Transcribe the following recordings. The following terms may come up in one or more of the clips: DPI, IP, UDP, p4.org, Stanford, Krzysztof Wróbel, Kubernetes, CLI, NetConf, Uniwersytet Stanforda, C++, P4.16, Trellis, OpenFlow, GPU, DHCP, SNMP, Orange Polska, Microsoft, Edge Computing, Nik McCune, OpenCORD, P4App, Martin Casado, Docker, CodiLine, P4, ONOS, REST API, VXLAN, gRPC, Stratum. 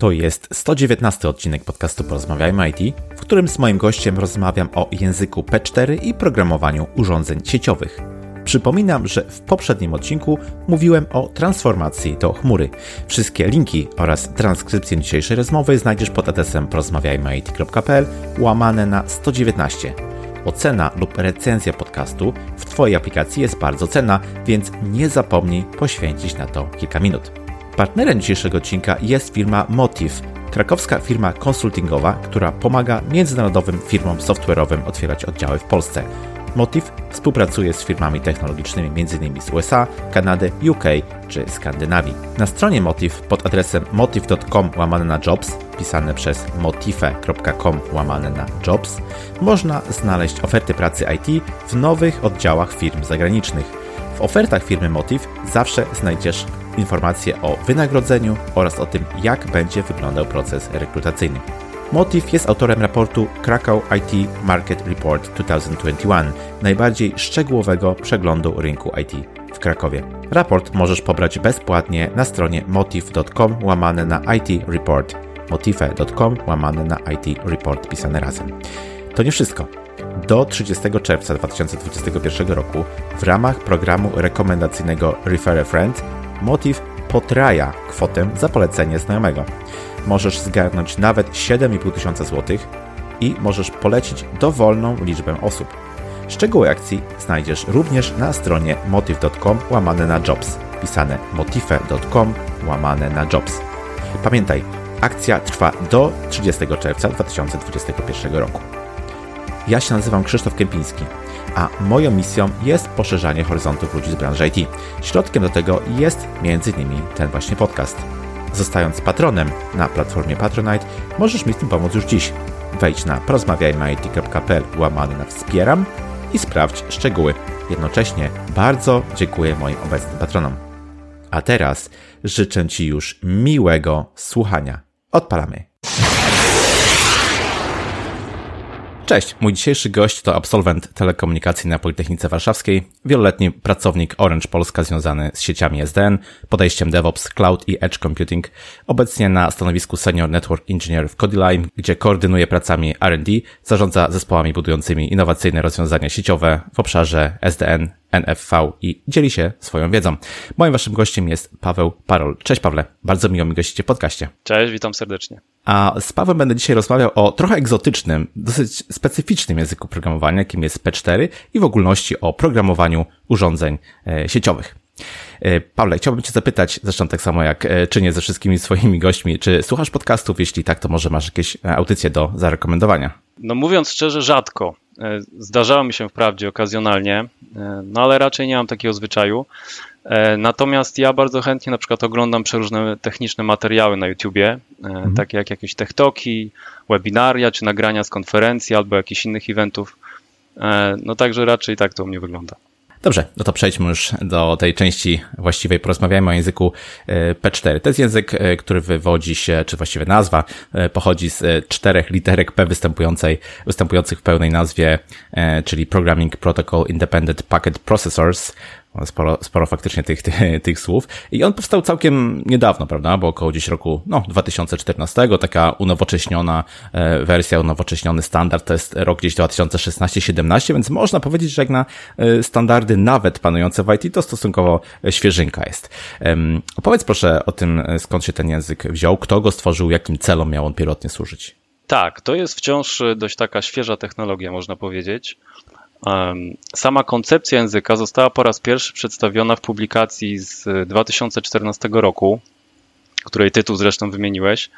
To jest 119 odcinek podcastu Porozmawiajmy IT, w którym z moim gościem rozmawiam o języku P4 i programowaniu urządzeń sieciowych. Przypominam, że w poprzednim odcinku mówiłem o transformacji do chmury. Wszystkie linki oraz transkrypcję dzisiejszej rozmowy znajdziesz pod adresem porozmawiajmyit.pl/119. Ocena lub recenzja podcastu w Twojej aplikacji jest bardzo cenna, więc nie zapomnij poświęcić na to kilka minut. Partnerem dzisiejszego odcinka jest firma Motive, krakowska firma konsultingowa, która pomaga międzynarodowym firmom software'owym otwierać oddziały w Polsce. Motive współpracuje z firmami technologicznymi m.in. z USA, Kanady, UK czy Skandynawii. Na stronie Motive pod adresem motive.com/jobs, pisane przez motive.com/jobs, można znaleźć oferty pracy IT w nowych oddziałach firm zagranicznych. W ofertach firmy Motive zawsze znajdziesz informacje o wynagrodzeniu oraz o tym, jak będzie wyglądał proces rekrutacyjny. Motive jest autorem raportu Krakow IT Market Report 2021, najbardziej szczegółowego przeglądu rynku IT w Krakowie. Raport możesz pobrać bezpłatnie na stronie motive.com/IT report, motive.com/IT report, pisane razem. To nie wszystko. Do 30 czerwca 2021 roku w ramach programu rekomendacyjnego Refer a Friend Motive potraja kwotę za polecenie znajomego. Możesz zgarnąć nawet 7,5 tysiąca złotych i możesz polecić dowolną liczbę osób. Szczegóły akcji znajdziesz również na stronie motive.com/jobs, pisane motive.com/jobs. Pamiętaj, akcja trwa do 30 czerwca 2021 roku. Ja się nazywam Krzysztof Kępiński, a moją misją jest poszerzanie horyzontów ludzi z branży IT. Środkiem do tego jest m.in. ten właśnie podcast. Zostając patronem na platformie Patronite, możesz mi w tym pomóc już dziś. Wejdź na porozmawiajmyit.pl/wspieram i sprawdź szczegóły. Jednocześnie bardzo dziękuję moim obecnym patronom. A teraz życzę Ci już miłego słuchania. Odpalamy! Cześć, mój dzisiejszy gość to absolwent telekomunikacji na Politechnice Warszawskiej, wieloletni pracownik Orange Polska związany z sieciami SDN, podejściem DevOps, Cloud i Edge Computing, obecnie na stanowisku Senior Network Engineer w CodiLine, gdzie koordynuje pracami R&D, zarządza zespołami budującymi innowacyjne rozwiązania sieciowe w obszarze SDN, NFV i dzieli się swoją wiedzą. Moim waszym gościem jest Paweł Parol. Cześć Pawle, bardzo miło mi gościć w podcaście. Cześć, witam serdecznie. A z Pawłem będę dzisiaj rozmawiał o trochę egzotycznym, dosyć specyficznym języku programowania, jakim jest P4 i w ogólności o programowaniu urządzeń sieciowych. Pawle, chciałbym Cię zapytać, zresztą tak samo jak czynię ze wszystkimi swoimi gośćmi, czy słuchasz podcastów? Jeśli tak, to może masz jakieś audycje do zarekomendowania? No mówiąc szczerze, rzadko. Zdarzało mi się wprawdzie okazjonalnie, no ale raczej nie mam takiego zwyczaju. Natomiast ja bardzo chętnie na przykład oglądam przeróżne techniczne materiały na YouTubie, takie jak jakieś tech talki, webinaria czy nagrania z konferencji albo jakichś innych eventów. No także raczej tak to u mnie wygląda. Dobrze, no to przejdźmy już do tej części właściwej. Porozmawiajmy o języku P4. To jest język, który wywodzi się, czy właściwie nazwa, pochodzi z czterech literek P występujących w pełnej nazwie, czyli Programming Protocol Independent Packet Processors. Sporo faktycznie tych słów. I on powstał całkiem niedawno, prawda? Bo około gdzieś roku 2014, taka unowocześniona wersja, unowocześniony standard to jest rok gdzieś 2016-17, więc można powiedzieć, że jak na standardy nawet panujące w IT, to stosunkowo świeżynka jest. Opowiedz proszę o tym, skąd się ten język wziął, kto go stworzył, jakim celom miał on pierwotnie służyć. Tak, to jest wciąż dość taka świeża technologia, można powiedzieć. Sama koncepcja języka została po raz pierwszy przedstawiona w publikacji z 2014 roku, której tytuł zresztą wymieniłeś.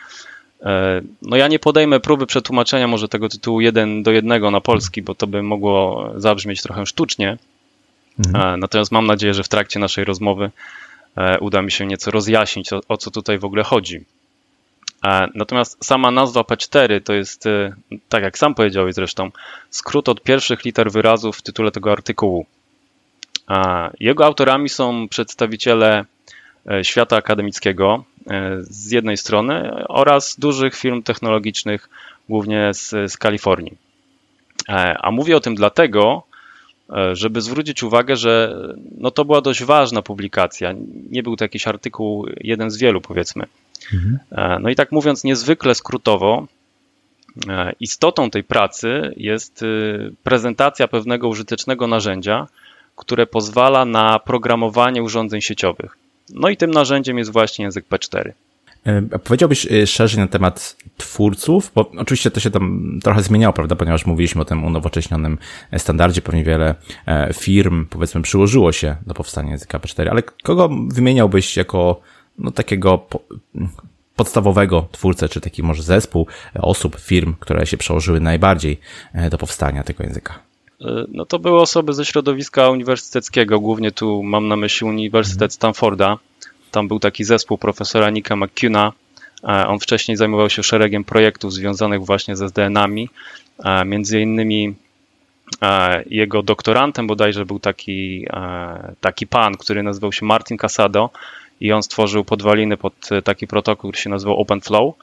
No ja nie podejmę próby przetłumaczenia może tego tytułu 1:1 na polski, bo to by mogło zabrzmieć trochę sztucznie. Natomiast mam nadzieję, że w trakcie naszej rozmowy uda mi się nieco rozjaśnić, o co tutaj w ogóle chodzi. Natomiast sama nazwa P4 to jest, tak jak sam powiedziałeś zresztą, skrót od pierwszych liter wyrazów w tytule tego artykułu. Jego autorami są przedstawiciele świata akademickiego z jednej strony oraz dużych firm technologicznych, głównie z Kalifornii. A mówię o tym dlatego, żeby zwrócić uwagę, że no to była dość ważna publikacja. Nie był to jakiś artykuł jeden z wielu, powiedzmy. Mhm. No i tak mówiąc niezwykle skrótowo, istotą tej pracy jest prezentacja pewnego użytecznego narzędzia, które pozwala na programowanie urządzeń sieciowych. No i tym narzędziem jest właśnie język P4. Powiedziałbyś szerzej na temat twórców, bo oczywiście to się tam trochę zmieniało, prawda, ponieważ mówiliśmy o tym unowocześnionym standardzie, pewnie wiele firm, powiedzmy, przyłożyło się do powstania języka P4, ale kogo wymieniałbyś jako no, takiego podstawowego twórcę, czy taki może zespół osób, firm, które się przełożyły najbardziej do powstania tego języka? No to były osoby ze środowiska uniwersyteckiego, głównie tu mam na myśli Uniwersytet Stanforda. Tam był taki zespół profesora Nika McCuna. On wcześniej zajmował się szeregiem projektów związanych właśnie ze SDN-ami. Między innymi jego doktorantem bodajże był taki pan, który nazywał się Martin Casado i on stworzył podwaliny pod taki protokół, który się nazywał OpenFlow.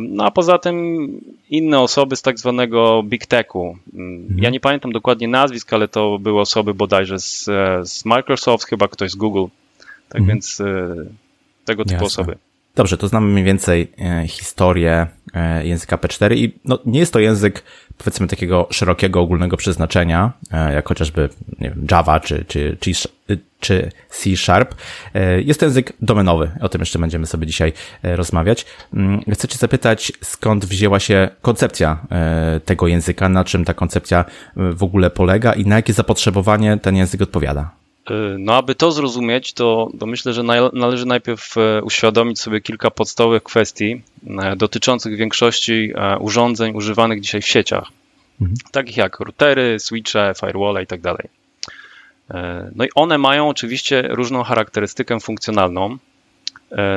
No a poza tym inne osoby z tak zwanego Big Techu. Ja nie pamiętam dokładnie nazwisk, ale to były osoby bodajże z Microsoft, chyba ktoś z Google. Tak więc tego typu osoby. Dobrze, to znamy mniej więcej historię języka P4 i no, nie jest to język, powiedzmy, takiego szerokiego, ogólnego przeznaczenia, jak chociażby nie wiem, Java czy C#. Jest to język domenowy, o tym jeszcze będziemy sobie dzisiaj rozmawiać. Chcę cię zapytać, skąd wzięła się koncepcja tego języka, na czym ta koncepcja w ogóle polega i na jakie zapotrzebowanie ten język odpowiada? No, aby to zrozumieć, to myślę, że należy najpierw uświadomić sobie kilka podstawowych kwestii dotyczących większości urządzeń używanych dzisiaj w sieciach, takich jak routery, switche, firewall i tak dalej. No i one mają oczywiście różną charakterystykę funkcjonalną,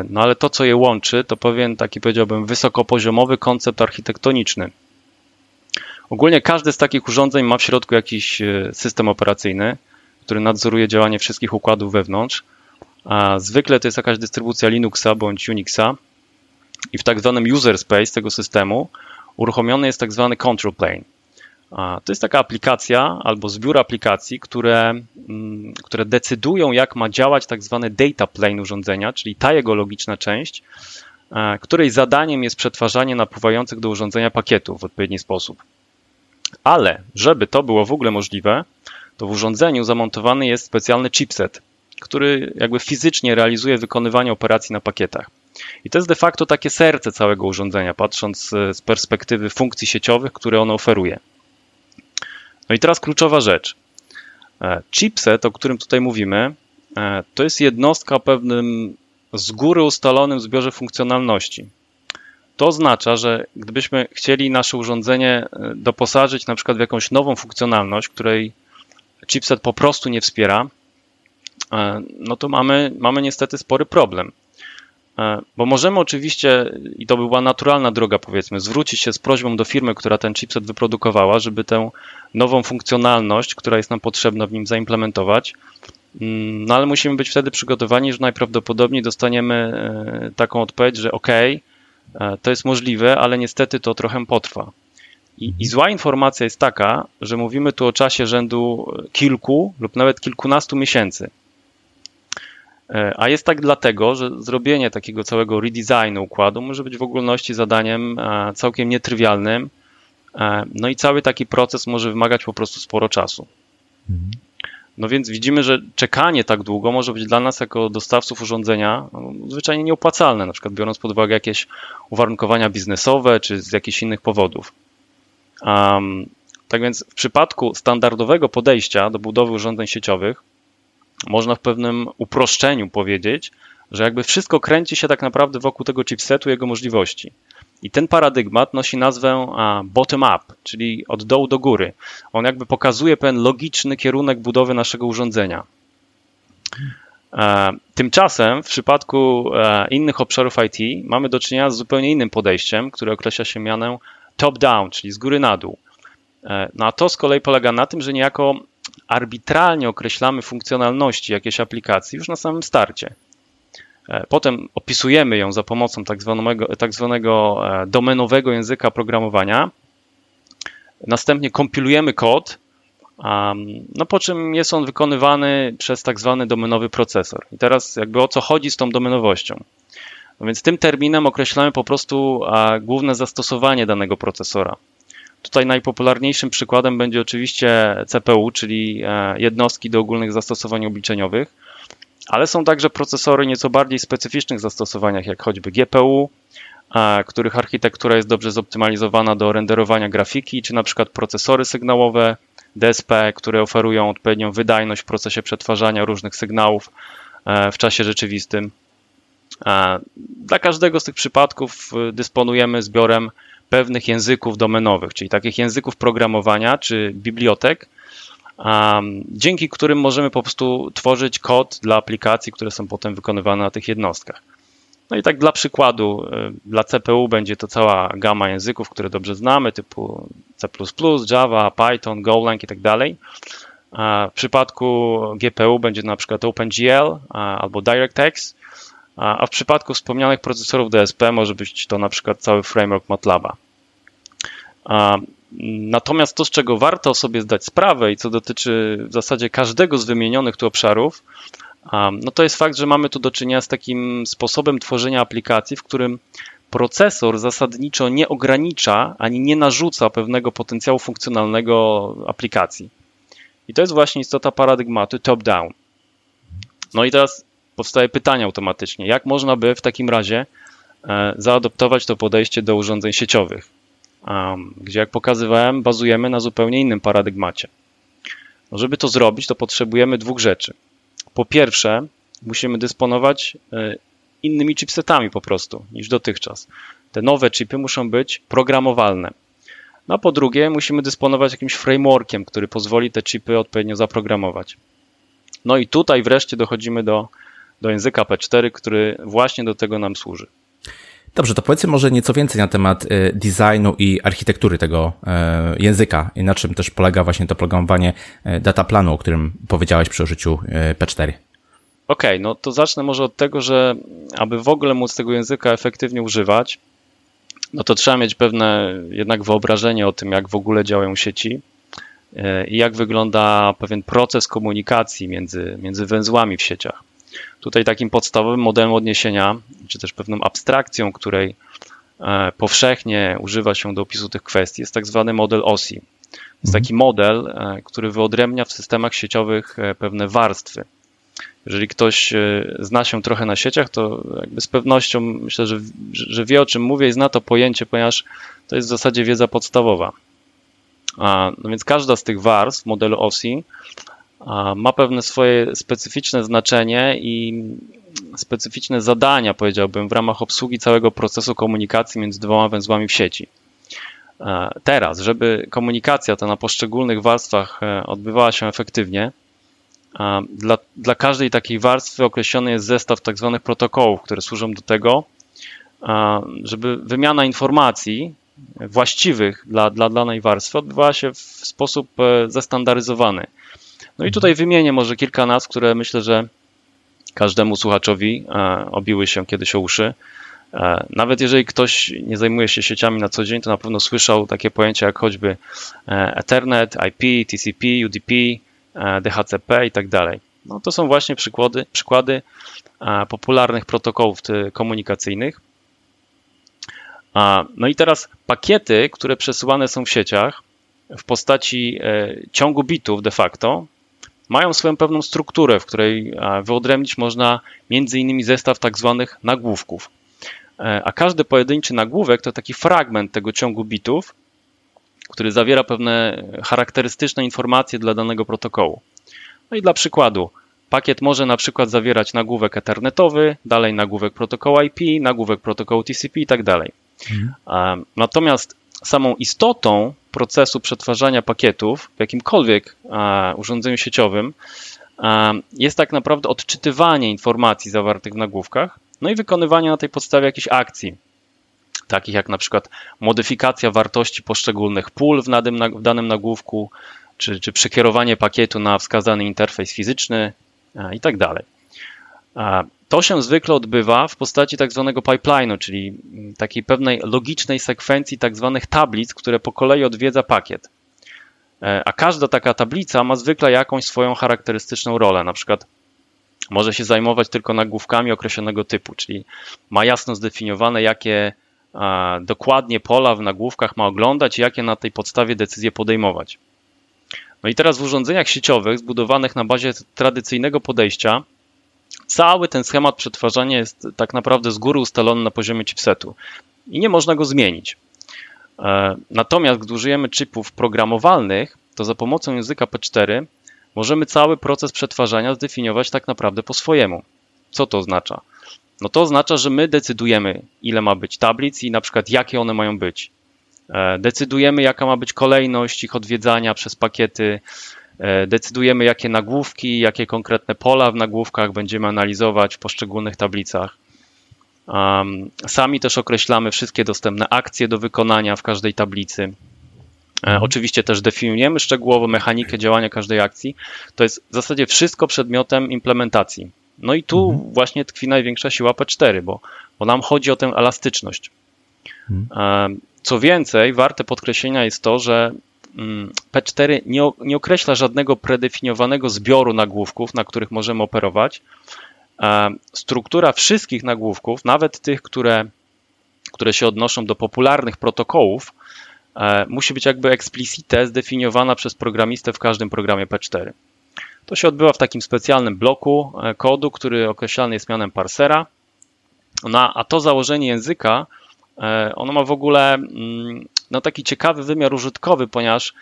no ale to, co je łączy, to pewien taki, powiedziałbym, wysokopoziomowy koncept architektoniczny. Ogólnie każdy z takich urządzeń ma w środku jakiś system operacyjny, który nadzoruje działanie wszystkich układów wewnątrz. A zwykle to jest jakaś dystrybucja Linuxa bądź Unixa i w tak zwanym user space tego systemu uruchomiony jest tak zwany control plane. To jest taka aplikacja albo zbiór aplikacji, które decydują, jak ma działać tak zwany data plane urządzenia, czyli ta jego logiczna część, której zadaniem jest przetwarzanie napływających do urządzenia pakietów w odpowiedni sposób. Ale żeby to było w ogóle możliwe, to w urządzeniu zamontowany jest specjalny chipset, który jakby fizycznie realizuje wykonywanie operacji na pakietach. I to jest de facto takie serce całego urządzenia, patrząc z perspektywy funkcji sieciowych, które ono oferuje. No i teraz kluczowa rzecz. Chipset, o którym tutaj mówimy, to jest jednostka o pewnym z góry ustalonym zbiorze funkcjonalności. To oznacza, że gdybyśmy chcieli nasze urządzenie doposażyć na przykład w jakąś nową funkcjonalność, której chipset po prostu nie wspiera, no to mamy niestety spory problem. Bo możemy oczywiście, i to była naturalna droga, powiedzmy, zwrócić się z prośbą do firmy, która ten chipset wyprodukowała, żeby tę nową funkcjonalność, która jest nam potrzebna w nim zaimplementować, no ale musimy być wtedy przygotowani, że najprawdopodobniej dostaniemy taką odpowiedź, że okej, to jest możliwe, ale niestety to trochę potrwa. I zła informacja jest taka, że mówimy tu o czasie rzędu kilku lub nawet kilkunastu miesięcy. A jest tak dlatego, że zrobienie takiego całego redesignu układu może być w ogólności zadaniem całkiem nietrywialnym, no i cały taki proces może wymagać po prostu sporo czasu. No więc widzimy, że czekanie tak długo może być dla nas jako dostawców urządzenia zwyczajnie nieopłacalne, na przykład biorąc pod uwagę jakieś uwarunkowania biznesowe czy z jakichś innych powodów. Tak więc w przypadku standardowego podejścia do budowy urządzeń sieciowych można w pewnym uproszczeniu powiedzieć, że jakby wszystko kręci się tak naprawdę wokół tego chipsetu, jego możliwości. I ten paradygmat nosi nazwę bottom-up, czyli od dołu do góry. On jakby pokazuje pewien logiczny kierunek budowy naszego urządzenia. Tymczasem w przypadku innych obszarów IT mamy do czynienia z zupełnie innym podejściem, które określa się mianem top-down, czyli z góry na dół. No a to z kolei polega na tym, że niejako arbitralnie określamy funkcjonalności jakiejś aplikacji już na samym starcie. Potem opisujemy ją za pomocą tak zwanego domenowego języka programowania. Następnie kompilujemy kod, no po czym jest on wykonywany przez tak zwany domenowy procesor. I teraz jakby o co chodzi z tą domenowością? No więc tym terminem określamy po prostu główne zastosowanie danego procesora. Tutaj najpopularniejszym przykładem będzie oczywiście CPU, czyli jednostki do ogólnych zastosowań obliczeniowych, ale są także procesory nieco bardziej specyficznych zastosowaniach, jak choćby GPU, których architektura jest dobrze zoptymalizowana do renderowania grafiki, czy na przykład procesory sygnałowe, DSP, które oferują odpowiednią wydajność w procesie przetwarzania różnych sygnałów w czasie rzeczywistym. Dla każdego z tych przypadków dysponujemy zbiorem pewnych języków domenowych, czyli takich języków programowania czy bibliotek, dzięki którym możemy po prostu tworzyć kod dla aplikacji, które są potem wykonywane na tych jednostkach. No i tak dla przykładu, dla CPU będzie to cała gama języków, które dobrze znamy, typu C++, Java, Python, GoLang i tak dalej. W przypadku GPU będzie to na przykład OpenGL albo DirectX, a w przypadku wspomnianych procesorów DSP może być to na przykład cały framework MATLABa. Natomiast to, z czego warto sobie zdać sprawę i co dotyczy w zasadzie każdego z wymienionych tu obszarów, no to jest fakt, że mamy tu do czynienia z takim sposobem tworzenia aplikacji, w którym procesor zasadniczo nie ogranicza ani nie narzuca pewnego potencjału funkcjonalnego aplikacji. I to jest właśnie istota paradygmatu top-down. No i teraz powstaje pytanie automatycznie, jak można by w takim razie zaadoptować to podejście do urządzeń sieciowych, gdzie jak pokazywałem, bazujemy na zupełnie innym paradygmacie. No, żeby to zrobić, to potrzebujemy dwóch rzeczy. Po pierwsze, musimy dysponować innymi chipsetami po prostu niż dotychczas. Te nowe chipy muszą być programowalne. No a po drugie, musimy dysponować jakimś frameworkiem, który pozwoli te chipy odpowiednio zaprogramować. No i tutaj wreszcie dochodzimy do języka P4, który właśnie do tego nam służy. Dobrze, to powiedzmy może nieco więcej na temat designu i architektury tego języka i na czym też polega właśnie to programowanie dataplanu, o którym powiedziałeś przy użyciu P4. Okej, no to zacznę może od tego, że aby w ogóle móc tego języka efektywnie używać, no to trzeba mieć pewne jednak wyobrażenie o tym, jak w ogóle działają sieci i jak wygląda pewien proces komunikacji między węzłami w sieciach. Tutaj takim podstawowym modelem odniesienia, czy też pewną abstrakcją, której powszechnie używa się do opisu tych kwestii, jest tak zwany model OSI. Jest taki model, który wyodrębnia w systemach sieciowych pewne warstwy. Jeżeli ktoś zna się trochę na sieciach, to jakby z pewnością myślę, że wie, o czym mówię i zna to pojęcie, ponieważ to jest w zasadzie wiedza podstawowa. No więc każda z tych warstw modelu OSI ma pewne swoje specyficzne znaczenie i specyficzne zadania, powiedziałbym, w ramach obsługi całego procesu komunikacji między dwoma węzłami w sieci. Teraz, żeby komunikacja ta na poszczególnych warstwach odbywała się efektywnie, dla każdej takiej warstwy określony jest zestaw tak zwanych protokołów, które służą do tego, żeby wymiana informacji właściwych dla danej warstwy odbywała się w sposób zestandaryzowany. No i tutaj wymienię może kilka nazw, które myślę, że każdemu słuchaczowi obiły się kiedyś o uszy. Nawet jeżeli ktoś nie zajmuje się sieciami na co dzień, to na pewno słyszał takie pojęcia jak choćby Ethernet, IP, TCP, UDP, DHCP i tak dalej. No to są właśnie przykłady popularnych protokołów komunikacyjnych. No i teraz pakiety, które przesyłane są w sieciach w postaci ciągu bitów de facto, mają swoją pewną strukturę, w której wyodrębnić można m.in. zestaw tak zwanych nagłówków. A każdy pojedynczy nagłówek to taki fragment tego ciągu bitów, który zawiera pewne charakterystyczne informacje dla danego protokołu. No i dla przykładu, pakiet może na przykład zawierać nagłówek ethernetowy, dalej nagłówek protokołu IP, nagłówek protokołu TCP i tak dalej. Natomiast samą istotą procesu przetwarzania pakietów w jakimkolwiek urządzeniu sieciowym jest tak naprawdę odczytywanie informacji zawartych w nagłówkach, no i wykonywanie na tej podstawie jakichś akcji, takich jak na przykład modyfikacja wartości poszczególnych pól w danym nagłówku, czy przekierowanie pakietu na wskazany interfejs fizyczny i tak dalej. To się zwykle odbywa w postaci tak zwanego pipeline'u, czyli takiej pewnej logicznej sekwencji tak zwanych tablic, które po kolei odwiedza pakiet. A każda taka tablica ma zwykle jakąś swoją charakterystyczną rolę, na przykład może się zajmować tylko nagłówkami określonego typu, czyli ma jasno zdefiniowane, jakie dokładnie pola w nagłówkach ma oglądać i jakie na tej podstawie decyzje podejmować. No i teraz w urządzeniach sieciowych zbudowanych na bazie tradycyjnego podejścia cały ten schemat przetwarzania jest tak naprawdę z góry ustalony na poziomie chipsetu i nie można go zmienić. Natomiast gdy użyjemy chipów programowalnych, to za pomocą języka P4 możemy cały proces przetwarzania zdefiniować tak naprawdę po swojemu. Co to oznacza? No to oznacza, że my decydujemy, ile ma być tablic i na przykład jakie one mają być. Decydujemy, jaka ma być kolejność ich odwiedzania przez pakiety. Decydujemy, jakie nagłówki, jakie konkretne pola w nagłówkach będziemy analizować w poszczególnych tablicach. Sami też określamy wszystkie dostępne akcje do wykonania w każdej tablicy. Oczywiście też definiujemy szczegółowo mechanikę działania każdej akcji. To jest w zasadzie wszystko przedmiotem implementacji. No i tu właśnie tkwi największa siła P4, bo nam chodzi o tę elastyczność. Co więcej, warte podkreślenia jest to, że P4 nie określa żadnego predefiniowanego zbioru nagłówków, na których możemy operować. Struktura wszystkich nagłówków, nawet tych, które się odnoszą do popularnych protokołów, musi być jakby explicite zdefiniowana przez programistę w każdym programie P4. To się odbywa w takim specjalnym bloku kodu, który określany jest mianem parsera. A to założenie języka, ono ma w ogóle taki ciekawy wymiar użytkowy, ponieważ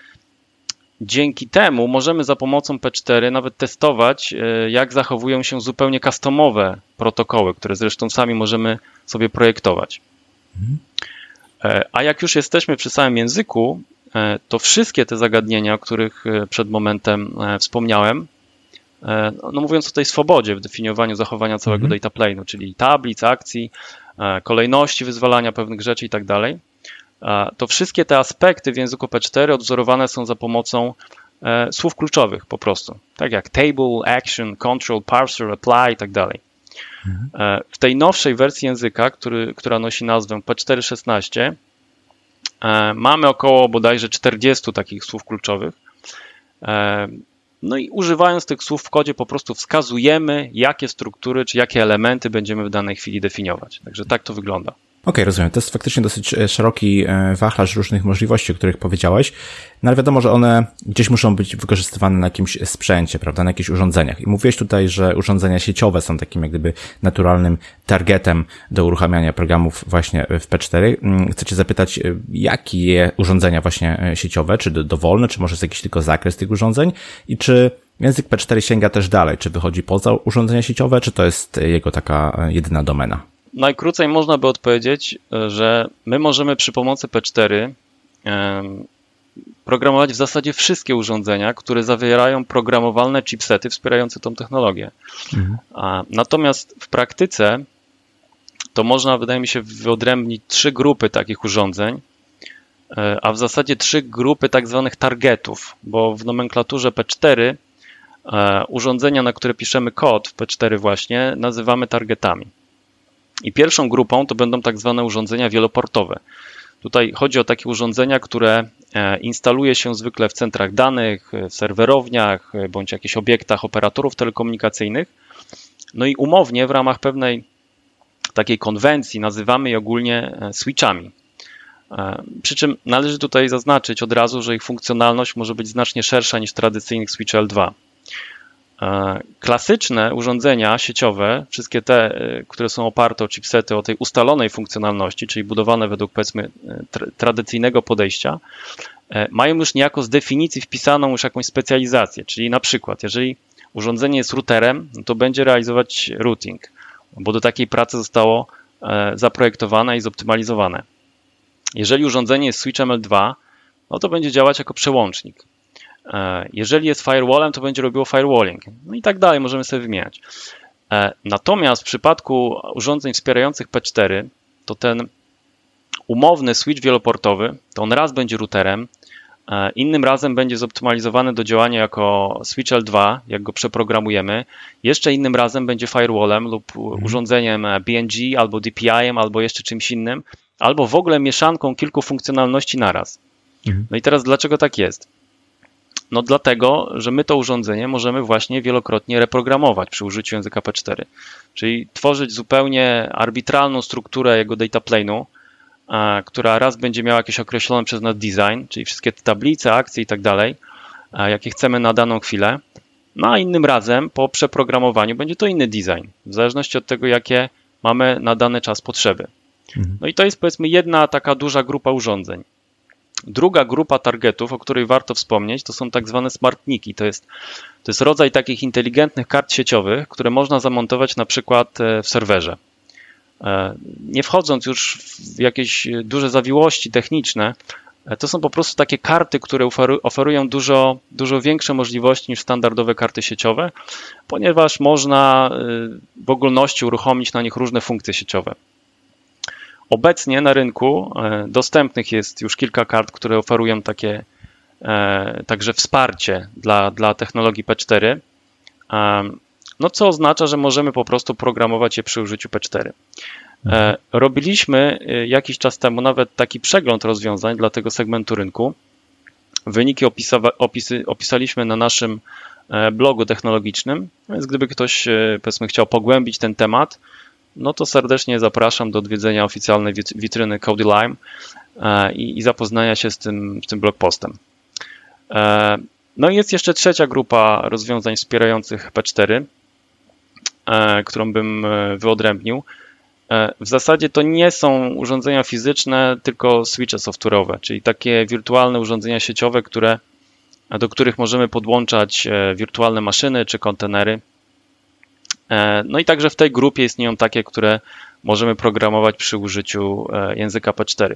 dzięki temu możemy za pomocą P4 nawet testować, jak zachowują się zupełnie customowe protokoły, które zresztą sami możemy sobie projektować. A jak już jesteśmy przy samym języku, to wszystkie te zagadnienia, o których przed momentem wspomniałem, no mówiąc o tej swobodzie w definiowaniu zachowania całego data plane'u, czyli tablic, akcji, kolejności wyzwalania pewnych rzeczy i tak dalej, to wszystkie te aspekty w języku P4 odwzorowane są za pomocą słów kluczowych po prostu, tak jak table, action, control, parser, apply i tak dalej. W tej nowszej wersji języka, która nosi nazwę P4.16, mamy około bodajże 40 takich słów kluczowych. No i używając tych słów w kodzie po prostu wskazujemy, jakie struktury czy jakie elementy będziemy w danej chwili definiować. Także tak to wygląda. Okej, rozumiem. To jest faktycznie dosyć szeroki wachlarz różnych możliwości, o których powiedziałeś, no ale wiadomo, że one gdzieś muszą być wykorzystywane na jakimś sprzęcie, prawda, na jakichś urządzeniach. I mówiłeś tutaj, że urządzenia sieciowe są takim jak gdyby naturalnym targetem do uruchamiania programów właśnie w P4. Chcę cię zapytać, jakie urządzenia właśnie sieciowe, czy dowolne, czy może jest jakiś tylko zakres tych urządzeń i czy język P4 sięga też dalej, czy wychodzi poza urządzenia sieciowe, czy to jest jego taka jedyna domena? Najkrócej można by odpowiedzieć, że my możemy przy pomocy P4 programować w zasadzie wszystkie urządzenia, które zawierają programowalne chipsety wspierające tą technologię. Natomiast w praktyce to można, wydaje mi się, wyodrębnić 3 grupy takich urządzeń, a w zasadzie 3 grupy tak zwanych targetów, bo w nomenklaturze P4 urządzenia, na które piszemy kod w P4 właśnie, nazywamy targetami. I pierwszą grupą to będą tak zwane urządzenia wieloportowe. Tutaj chodzi o takie urządzenia, które instaluje się zwykle w centrach danych, w serwerowniach bądź jakichś obiektach operatorów telekomunikacyjnych. No i umownie w ramach pewnej takiej konwencji nazywamy je ogólnie switchami. Przy czym należy tutaj zaznaczyć od razu, że ich funkcjonalność może być znacznie szersza niż tradycyjnych switch L2. Klasyczne urządzenia sieciowe, wszystkie te, które są oparte o chipsety, o tej ustalonej funkcjonalności, czyli budowane według powiedzmy tradycyjnego podejścia, mają już niejako z definicji wpisaną już jakąś specjalizację, czyli na przykład jeżeli urządzenie jest routerem, to będzie realizować routing, bo do takiej pracy zostało zaprojektowane i zoptymalizowane. Jeżeli urządzenie jest switchem L2, no to będzie działać jako przełącznik. Jeżeli jest firewallem, to będzie robiło firewalling. No i tak dalej, możemy sobie wymieniać. Natomiast w przypadku urządzeń wspierających P4, to ten umowny switch wieloportowy, to on raz będzie routerem, innym razem będzie zoptymalizowany do działania jako switch L2, jak go przeprogramujemy, jeszcze innym razem będzie firewallem lub urządzeniem BNG albo DPI-em, albo jeszcze czymś innym, albo w ogóle mieszanką kilku funkcjonalności naraz. No i teraz dlaczego tak jest? No dlatego, że my to urządzenie możemy właśnie wielokrotnie reprogramować przy użyciu języka P4, czyli tworzyć zupełnie arbitralną strukturę jego dataplane'u, która raz będzie miała jakieś określony przez nas design, czyli wszystkie te tablice, akcje i tak dalej, jakie chcemy na daną chwilę, no a innym razem po przeprogramowaniu będzie to inny design, w zależności od tego, jakie mamy na dany czas potrzeby. No i to jest, powiedzmy, jedna taka duża grupa urządzeń. Druga grupa targetów, o której warto wspomnieć, to są tak zwane smartniki. To jest rodzaj takich inteligentnych kart sieciowych, które można zamontować na przykład w serwerze. Nie wchodząc już w jakieś duże zawiłości techniczne, to są po prostu takie karty, które oferują dużo większe możliwości niż standardowe karty sieciowe, ponieważ można w ogólności uruchomić na nich różne funkcje sieciowe. Obecnie na rynku dostępnych jest już kilka kart, które oferują takie także wsparcie dla technologii P4, no co oznacza, że możemy po prostu programować je przy użyciu P4. Robiliśmy jakiś czas temu nawet taki przegląd rozwiązań dla tego segmentu rynku. Wyniki opisaliśmy na naszym blogu technologicznym, więc gdyby ktoś, powiedzmy, chciał pogłębić ten temat, no to serdecznie zapraszam do odwiedzenia oficjalnej witryny CodiLine i zapoznania się z tym blogpostem. No i jest jeszcze trzecia grupa rozwiązań wspierających P4, którą bym wyodrębnił. W zasadzie to nie są urządzenia fizyczne, tylko switche software'owe, czyli takie wirtualne urządzenia sieciowe, do których możemy podłączać wirtualne maszyny czy kontenery. No i także w tej grupie istnieją takie, które możemy programować przy użyciu języka P4.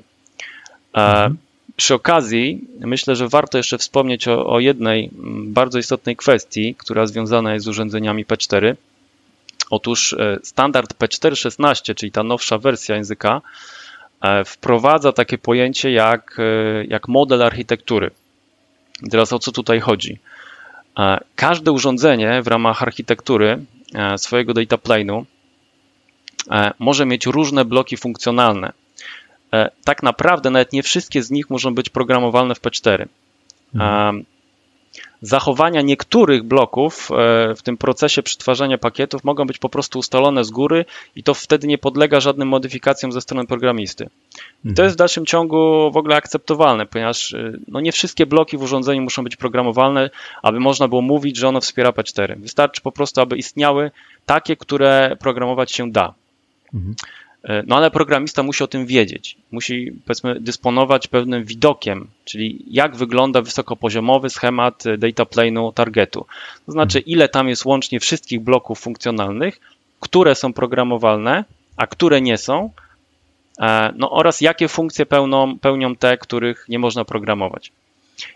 Przy okazji myślę, że warto jeszcze wspomnieć o jednej bardzo istotnej kwestii, która związana jest z urządzeniami P4. Otóż standard P4.16, czyli ta nowsza wersja języka, wprowadza takie pojęcie jak model architektury. Teraz o co tutaj chodzi? Każde urządzenie w ramach architektury swojego dataplane'u może mieć różne bloki funkcjonalne. Tak naprawdę nawet nie wszystkie z nich muszą być programowalne w P4. Zachowania niektórych bloków w tym procesie przetwarzania pakietów mogą być po prostu ustalone z góry i to wtedy nie podlega żadnym modyfikacjom ze strony programisty. I to jest w dalszym ciągu w ogóle akceptowalne, ponieważ no nie wszystkie bloki w urządzeniu muszą być programowalne, aby można było mówić, że ono wspiera P4. Wystarczy po prostu, aby istniały takie, które programować się da. No ale programista musi o tym wiedzieć, musi, powiedzmy, dysponować pewnym widokiem, czyli jak wygląda wysokopoziomowy schemat dataplane'u targetu. To znaczy, ile tam jest łącznie wszystkich bloków funkcjonalnych, które są programowalne, a które nie są, no oraz jakie funkcje pełnią te, których nie można programować.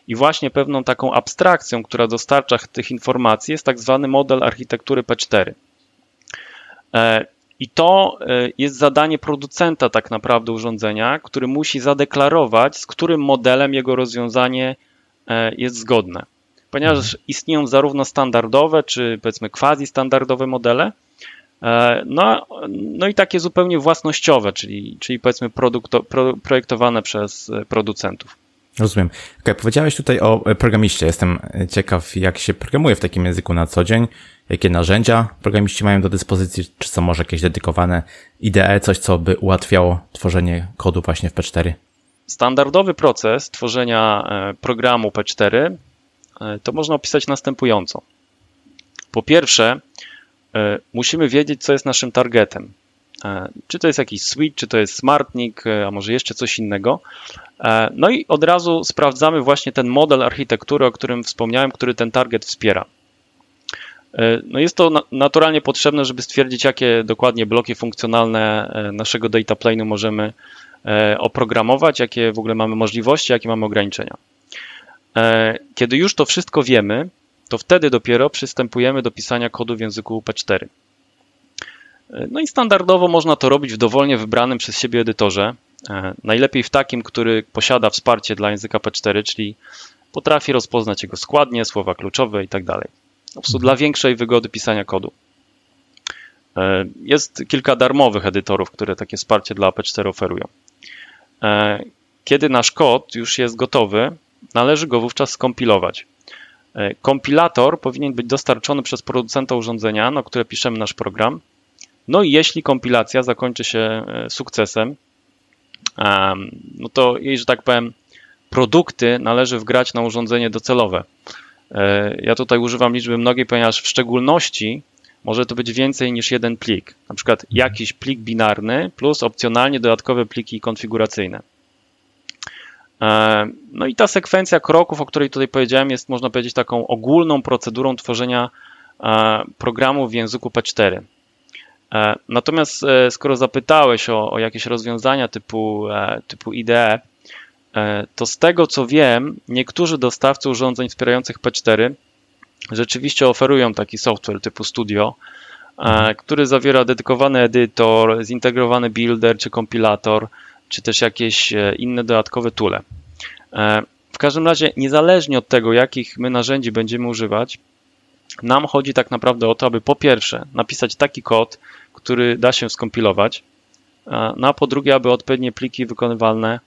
I właśnie pewną taką abstrakcją, która dostarcza tych informacji, jest tak zwany model architektury P4. I to jest zadanie producenta tak naprawdę urządzenia, który musi zadeklarować, z którym modelem jego rozwiązanie jest zgodne. Ponieważ istnieją zarówno standardowe, czy powiedzmy quasi-standardowe modele, no i takie zupełnie własnościowe, czyli powiedzmy projektowane przez producentów. Rozumiem. Okay, powiedziałeś tutaj o programiście. Jestem ciekaw, jak się programuje w takim języku na co dzień, jakie narzędzia programiści mają do dyspozycji, czy są może jakieś dedykowane IDE, coś, co by ułatwiało tworzenie kodu właśnie w P4? Standardowy proces tworzenia programu P4 to można opisać następująco. Po pierwsze, musimy wiedzieć, co jest naszym targetem. Czy to jest jakiś switch, czy to jest smartnik, a może jeszcze coś innego. No i od razu sprawdzamy właśnie ten model architektury, o którym wspomniałem, który ten target wspiera. No jest to naturalnie potrzebne, żeby stwierdzić, jakie dokładnie bloki funkcjonalne naszego dataplane'u możemy oprogramować, jakie w ogóle mamy możliwości, jakie mamy ograniczenia. Kiedy już to wszystko wiemy, to wtedy dopiero przystępujemy do pisania kodu w języku P4. No i standardowo można to robić w dowolnie wybranym przez siebie edytorze. Najlepiej w takim, który posiada wsparcie dla języka P4, czyli potrafi rozpoznać jego składnie, słowa kluczowe itd. Po prostu dla większej wygody pisania kodu. Jest kilka darmowych edytorów, które takie wsparcie dla P4 oferują. Kiedy nasz kod już jest gotowy, należy go wówczas skompilować. Kompilator powinien być dostarczony przez producenta urządzenia, na które piszemy nasz program. No i jeśli kompilacja zakończy się sukcesem, no to jej, że tak powiem, produkty należy wgrać na urządzenie docelowe. Ja tutaj używam liczby mnogiej, ponieważ w szczególności może to być więcej niż jeden plik. Na przykład jakiś plik binarny plus opcjonalnie dodatkowe pliki konfiguracyjne. No i ta sekwencja kroków, o której tutaj powiedziałem, jest, można powiedzieć, taką ogólną procedurą tworzenia programu w języku P4. Natomiast skoro zapytałeś o jakieś rozwiązania typu IDE, to z tego co wiem, niektórzy dostawcy urządzeń wspierających P4 rzeczywiście oferują taki software typu Studio, który zawiera dedykowany edytor, zintegrowany builder czy kompilator, czy też jakieś inne dodatkowe tule. W każdym razie, niezależnie od tego, jakich my narzędzi będziemy używać, nam chodzi tak naprawdę o to, aby po pierwsze napisać taki kod, który da się skompilować, no a po drugie, aby odpowiednie pliki wykonywalne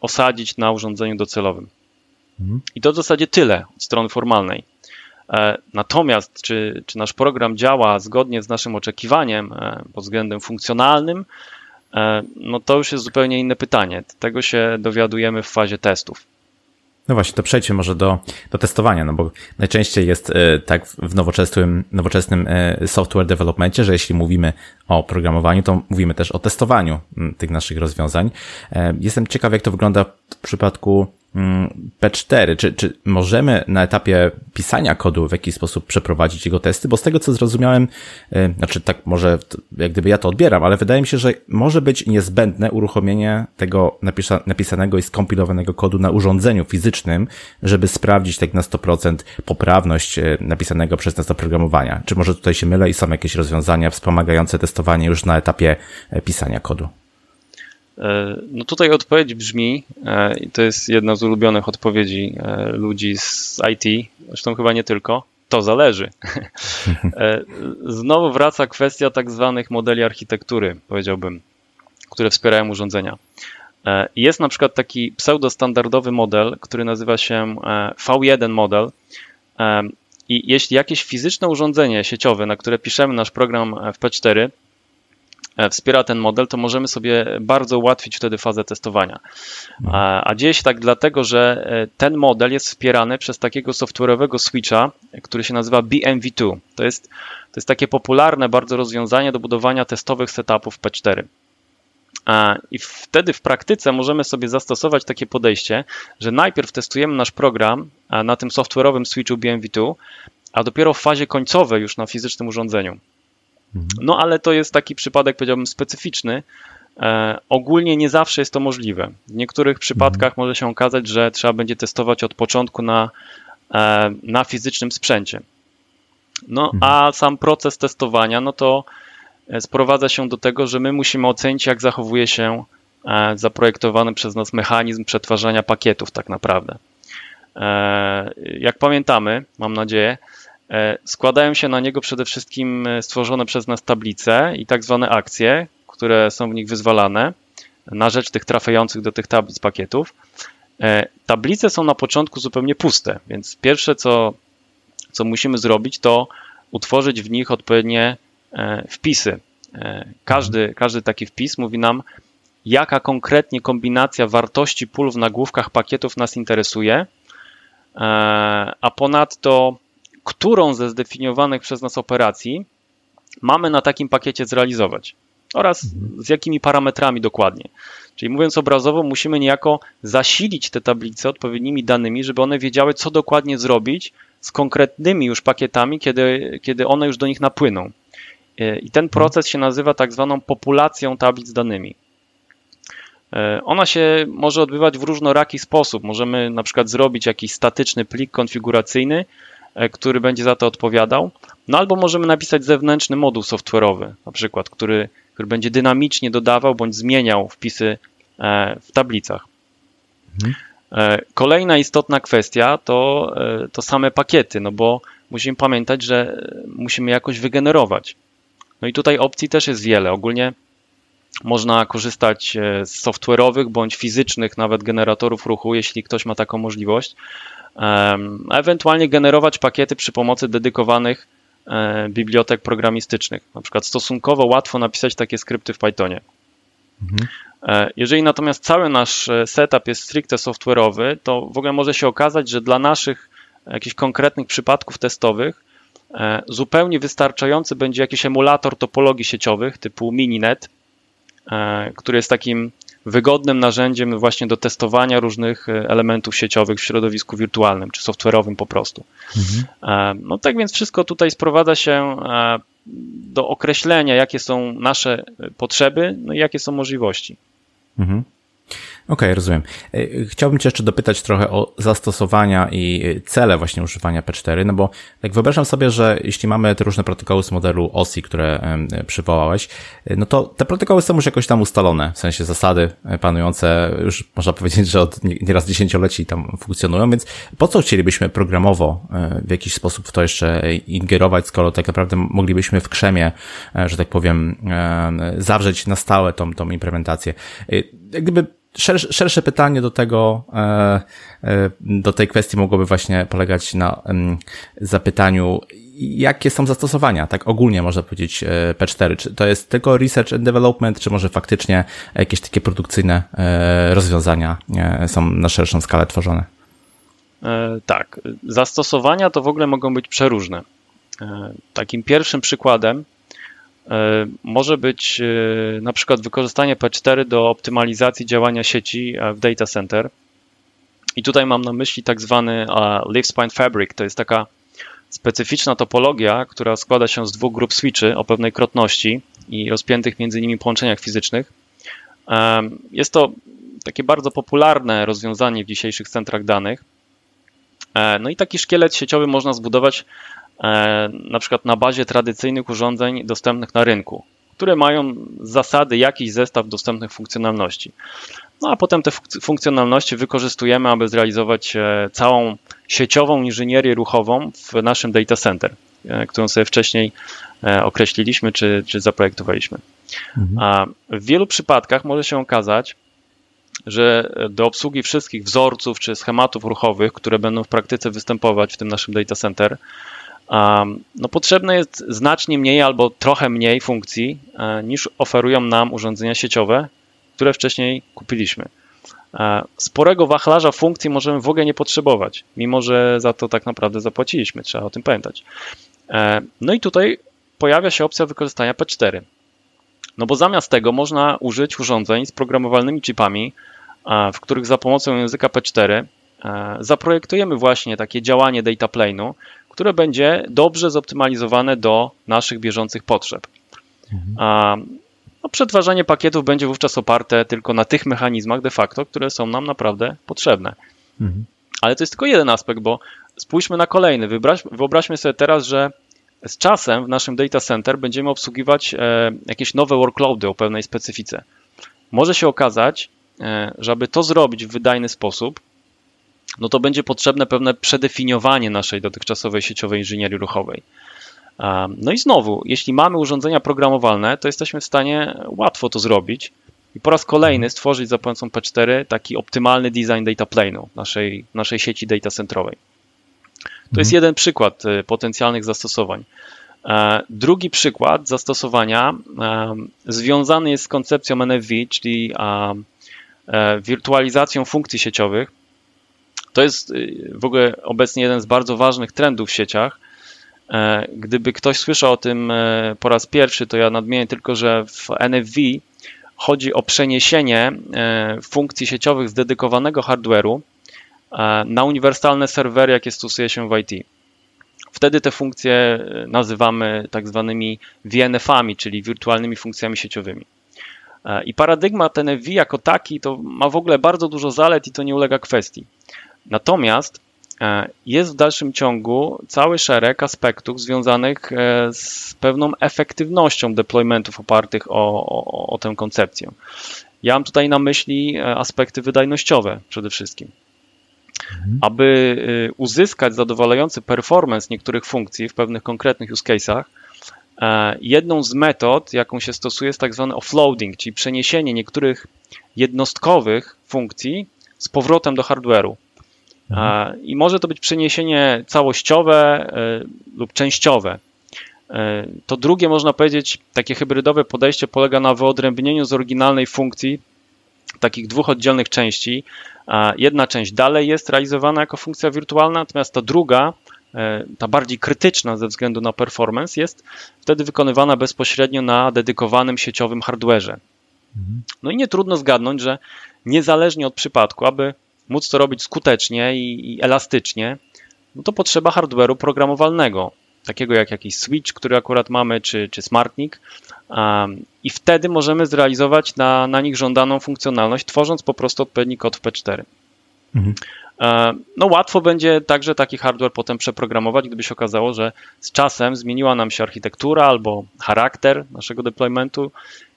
osadzić na urządzeniu docelowym. I to w zasadzie tyle od strony formalnej. Natomiast czy nasz program działa zgodnie z naszym oczekiwaniem pod względem funkcjonalnym, no to już jest zupełnie inne pytanie. Tego się dowiadujemy w fazie testów. No właśnie, to przejdźmy może do testowania, no bo najczęściej jest tak w nowoczesnym software developmencie, że jeśli mówimy o programowaniu, to mówimy też o testowaniu tych naszych rozwiązań. Jestem ciekaw, jak to wygląda w przypadku P4. Czy możemy na etapie pisania kodu w jakiś sposób przeprowadzić jego testy? Bo z tego, co zrozumiałem, znaczy tak może jak gdyby ja to odbieram, ale wydaje mi się, że może być niezbędne uruchomienie tego napisanego i skompilowanego kodu na urządzeniu fizycznym, żeby sprawdzić tak na 100% poprawność napisanego przez nas oprogramowania. Czy może tutaj się mylę i są jakieś rozwiązania wspomagające testowanie już na etapie pisania kodu? No tutaj odpowiedź brzmi, i to jest jedna z ulubionych odpowiedzi ludzi z IT, zresztą chyba nie tylko, to zależy. Znowu wraca kwestia tak zwanych modeli architektury, powiedziałbym, które wspierają urządzenia. Jest na przykład taki pseudostandardowy model, który nazywa się V1 model i jeśli jakieś fizyczne urządzenie sieciowe, na które piszemy nasz program w P4, wspiera ten model, to możemy sobie bardzo ułatwić wtedy fazę testowania. A dzieje się tak dlatego, że ten model jest wspierany przez takiego software'owego switcha, który się nazywa BMV2. To jest takie popularne bardzo rozwiązanie do budowania testowych setupów P4. I wtedy w praktyce możemy sobie zastosować takie podejście, że najpierw testujemy nasz program na tym software'owym switchu BMV2, a dopiero w fazie końcowej już na fizycznym urządzeniu. No ale to jest taki przypadek, powiedziałbym, specyficzny. Ogólnie nie zawsze jest to możliwe. W niektórych przypadkach może się okazać, że trzeba będzie testować od początku na fizycznym sprzęcie. No a sam proces testowania, no to sprowadza się do tego, że my musimy ocenić, jak zachowuje się zaprojektowany przez nas mechanizm przetwarzania pakietów tak naprawdę. Jak pamiętamy, mam nadzieję, składają się na niego przede wszystkim stworzone przez nas tablice i tak zwane akcje, które są w nich wyzwalane na rzecz tych trafiających do tych tablic pakietów. Tablice są na początku zupełnie puste, więc pierwsze, co musimy zrobić, to utworzyć w nich odpowiednie wpisy. Każdy taki wpis mówi nam, jaka konkretnie kombinacja wartości pól w nagłówkach pakietów nas interesuje, a ponadto którą ze zdefiniowanych przez nas operacji mamy na takim pakiecie zrealizować oraz z jakimi parametrami dokładnie. Czyli mówiąc obrazowo, musimy niejako zasilić te tablice odpowiednimi danymi, żeby one wiedziały, co dokładnie zrobić z konkretnymi już pakietami, kiedy one już do nich napłyną. I ten proces się nazywa tak zwaną populacją tablic danymi. Ona się może odbywać w różnoraki sposób. Możemy na przykład zrobić jakiś statyczny plik konfiguracyjny, który będzie za to odpowiadał, no albo możemy napisać zewnętrzny moduł software'owy, na przykład, który będzie dynamicznie dodawał bądź zmieniał wpisy w tablicach. Kolejna istotna kwestia to same pakiety, no bo musimy pamiętać, że musimy jakoś wygenerować. No i tutaj opcji też jest wiele. Ogólnie Można korzystać z software'owych bądź fizycznych nawet generatorów ruchu, jeśli ktoś ma taką możliwość, a ewentualnie generować pakiety przy pomocy dedykowanych bibliotek programistycznych. Na przykład stosunkowo łatwo napisać takie skrypty w Pythonie. Mhm. Jeżeli natomiast cały nasz setup jest stricte software'owy, to w ogóle może się okazać, że dla naszych jakichś konkretnych przypadków testowych zupełnie wystarczający będzie jakiś emulator topologii sieciowych typu mininet, który jest takim wygodnym narzędziem właśnie do testowania różnych elementów sieciowych w środowisku wirtualnym czy software'owym po prostu. Mhm. No tak więc wszystko tutaj sprowadza się do określenia, jakie są nasze potrzeby, no i jakie są możliwości. Mhm. Okej, rozumiem. Chciałbym Cię jeszcze dopytać trochę o zastosowania i cele właśnie używania P4, no bo tak wyobrażam sobie, że jeśli mamy te różne protokoły z modelu OSI, które przywołałeś, no to te protokoły są już jakoś tam ustalone, w sensie zasady panujące już można powiedzieć, że od nieraz dziesięcioleci tam funkcjonują, więc po co chcielibyśmy programowo w jakiś sposób w to jeszcze ingerować, skoro tak naprawdę moglibyśmy w krzemie, że tak powiem, zawrzeć na stałe tą implementację. Jak gdyby szersze pytanie do tego, do tej kwestii mogłoby właśnie polegać na zapytaniu, jakie są zastosowania, tak ogólnie można powiedzieć P4, czy to jest tylko research and development, czy może faktycznie jakieś takie produkcyjne rozwiązania są na szerszą skalę tworzone? Tak, zastosowania to w ogóle mogą być przeróżne. Takim pierwszym przykładem może być na przykład wykorzystanie P4 do optymalizacji działania sieci w data center. I tutaj mam na myśli tak zwany leaf-spine fabric. To jest taka specyficzna topologia, która składa się z dwóch grup switchy o pewnej krotności i rozpiętych między nimi połączeniach fizycznych. Jest to takie bardzo popularne rozwiązanie w dzisiejszych centrach danych. No i taki szkielet sieciowy można zbudować na przykład na bazie tradycyjnych urządzeń dostępnych na rynku, które mają z zasady jakiś zestaw dostępnych funkcjonalności. No a potem te funkcjonalności wykorzystujemy, aby zrealizować całą sieciową inżynierię ruchową w naszym data center, którą sobie wcześniej określiliśmy czy zaprojektowaliśmy. Mhm. A w wielu przypadkach może się okazać, że do obsługi wszystkich wzorców czy schematów ruchowych, które będą w praktyce występować w tym naszym data center, no potrzebne jest znacznie mniej albo trochę mniej funkcji niż oferują nam urządzenia sieciowe, które wcześniej kupiliśmy. Sporego wachlarza funkcji możemy w ogóle nie potrzebować, mimo że za to tak naprawdę zapłaciliśmy, trzeba o tym pamiętać. No i tutaj pojawia się opcja wykorzystania P4, no bo zamiast tego można użyć urządzeń z programowalnymi chipami, w których za pomocą języka P4 zaprojektujemy właśnie takie działanie data plane'u, które będzie dobrze zoptymalizowane do naszych bieżących potrzeb. No, przetwarzanie pakietów będzie wówczas oparte tylko na tych mechanizmach de facto, które są nam naprawdę potrzebne. Mhm. Ale to jest tylko jeden aspekt, bo spójrzmy na kolejny. Wyobraźmy sobie teraz, że z czasem w naszym data center będziemy obsługiwać jakieś nowe workloady o pewnej specyfice. Może się okazać, że aby to zrobić w wydajny sposób, no to będzie potrzebne pewne przedefiniowanie naszej dotychczasowej sieciowej inżynierii ruchowej. No i znowu, jeśli mamy urządzenia programowalne, to jesteśmy w stanie łatwo to zrobić i po raz kolejny stworzyć za pomocą P4 taki optymalny design data plane'u naszej sieci data centrowej. To jest jeden przykład potencjalnych zastosowań. Drugi przykład zastosowania związany jest z koncepcją NFV, czyli wirtualizacją funkcji sieciowych. To jest w ogóle obecnie jeden z bardzo ważnych trendów w sieciach. Gdyby ktoś słyszał o tym po raz pierwszy, to ja nadmienię tylko, że w NFV chodzi o przeniesienie funkcji sieciowych z dedykowanego hardware'u na uniwersalne serwery, jakie stosuje się w IT. Wtedy te funkcje nazywamy tak zwanymi VNF-ami, czyli wirtualnymi funkcjami sieciowymi. I paradygmat NFV jako taki to ma w ogóle bardzo dużo zalet i to nie ulega kwestii. Natomiast jest w dalszym ciągu cały szereg aspektów związanych z pewną efektywnością deploymentów opartych o tę koncepcję. Ja mam tutaj na myśli aspekty wydajnościowe przede wszystkim. Aby uzyskać zadowalający performance niektórych funkcji w pewnych konkretnych use case'ach, Jedną z metod, jaką się stosuje, jest tak zwany offloading, czyli przeniesienie niektórych jednostkowych funkcji z powrotem do hardware'u. I może to być przeniesienie całościowe lub częściowe. To drugie, można powiedzieć, takie hybrydowe podejście polega na wyodrębnieniu z oryginalnej funkcji takich dwóch oddzielnych części. Jedna część dalej jest realizowana jako funkcja wirtualna, natomiast ta druga, ta bardziej krytyczna ze względu na performance, jest wtedy wykonywana bezpośrednio na dedykowanym sieciowym hardware'ze. No i nie trudno zgadnąć, że niezależnie od przypadku, aby móc to robić skutecznie i elastycznie, no to potrzeba hardware'u programowalnego, takiego jak jakiś switch, który akurat mamy, czy smartnik, i wtedy możemy zrealizować na nich żądaną funkcjonalność, tworząc po prostu odpowiedni kod w P4. No łatwo będzie także taki hardware potem przeprogramować, gdyby się okazało, że z czasem zmieniła nam się architektura albo charakter naszego deploymentu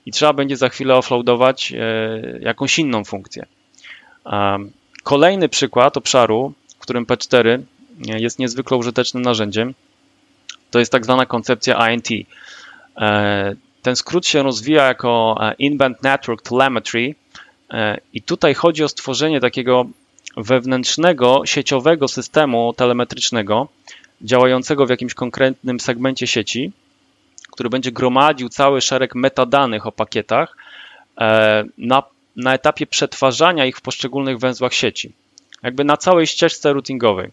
i trzeba będzie za chwilę offloadować jakąś inną funkcję. Kolejny przykład obszaru, w którym P4 jest niezwykle użytecznym narzędziem, to jest tak zwana koncepcja INT. Ten skrót się rozwija jako In-Band Network Telemetry i tutaj chodzi o stworzenie takiego wewnętrznego, sieciowego systemu telemetrycznego działającego w jakimś konkretnym segmencie sieci, który będzie gromadził cały szereg metadanych o pakietach na etapie przetwarzania ich w poszczególnych węzłach sieci, jakby na całej ścieżce routingowej.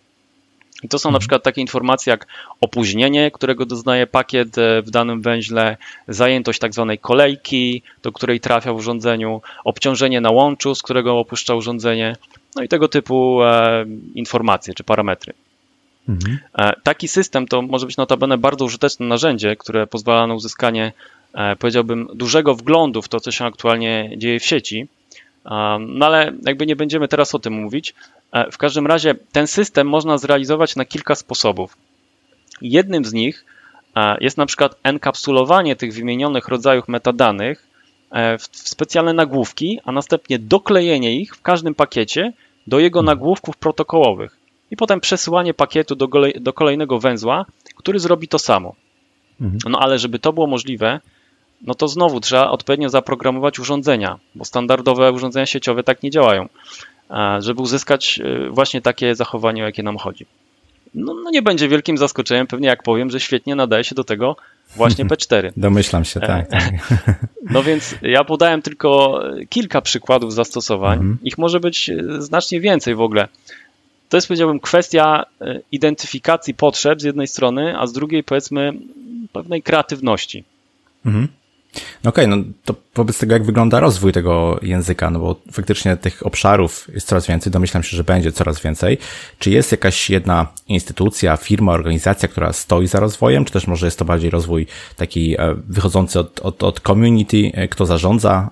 I to są na przykład takie informacje jak opóźnienie, którego doznaje pakiet w danym węźle, zajętość tak zwanej kolejki, do której trafia w urządzeniu, obciążenie na łączu, z którego opuszcza urządzenie, no i tego typu informacje czy parametry. Taki system to może być notabene bardzo użyteczne narzędzie, które pozwala na uzyskanie, powiedziałbym, dużego wglądu w to, co się aktualnie dzieje w sieci, no ale jakby nie będziemy teraz o tym mówić. W każdym razie ten system można zrealizować na kilka sposobów. Jednym z nich jest na przykład enkapsulowanie tych wymienionych rodzajów metadanych w specjalne nagłówki, a następnie doklejenie ich w każdym pakiecie do jego nagłówków protokołowych i potem przesyłanie pakietu do kolejnego węzła, który zrobi to samo. No ale żeby to było możliwe, no to znowu trzeba odpowiednio zaprogramować urządzenia, bo standardowe urządzenia sieciowe tak nie działają, żeby uzyskać właśnie takie zachowanie, o jakie nam chodzi. No nie będzie wielkim zaskoczeniem pewnie, jak powiem, że świetnie nadaje się do tego właśnie P4. Domyślam się, tak. No więc ja podałem tylko kilka przykładów zastosowań. Ich może być znacznie więcej w ogóle. To jest, powiedziałbym, kwestia identyfikacji potrzeb z jednej strony, a z drugiej, powiedzmy, pewnej kreatywności. Okej, no to wobec tego, jak wygląda rozwój tego języka, no bo faktycznie tych obszarów jest coraz więcej, domyślam się, że będzie coraz więcej. Czy jest jakaś jedna instytucja, firma, organizacja, która stoi za rozwojem, czy też może jest to bardziej rozwój taki wychodzący od community, kto zarządza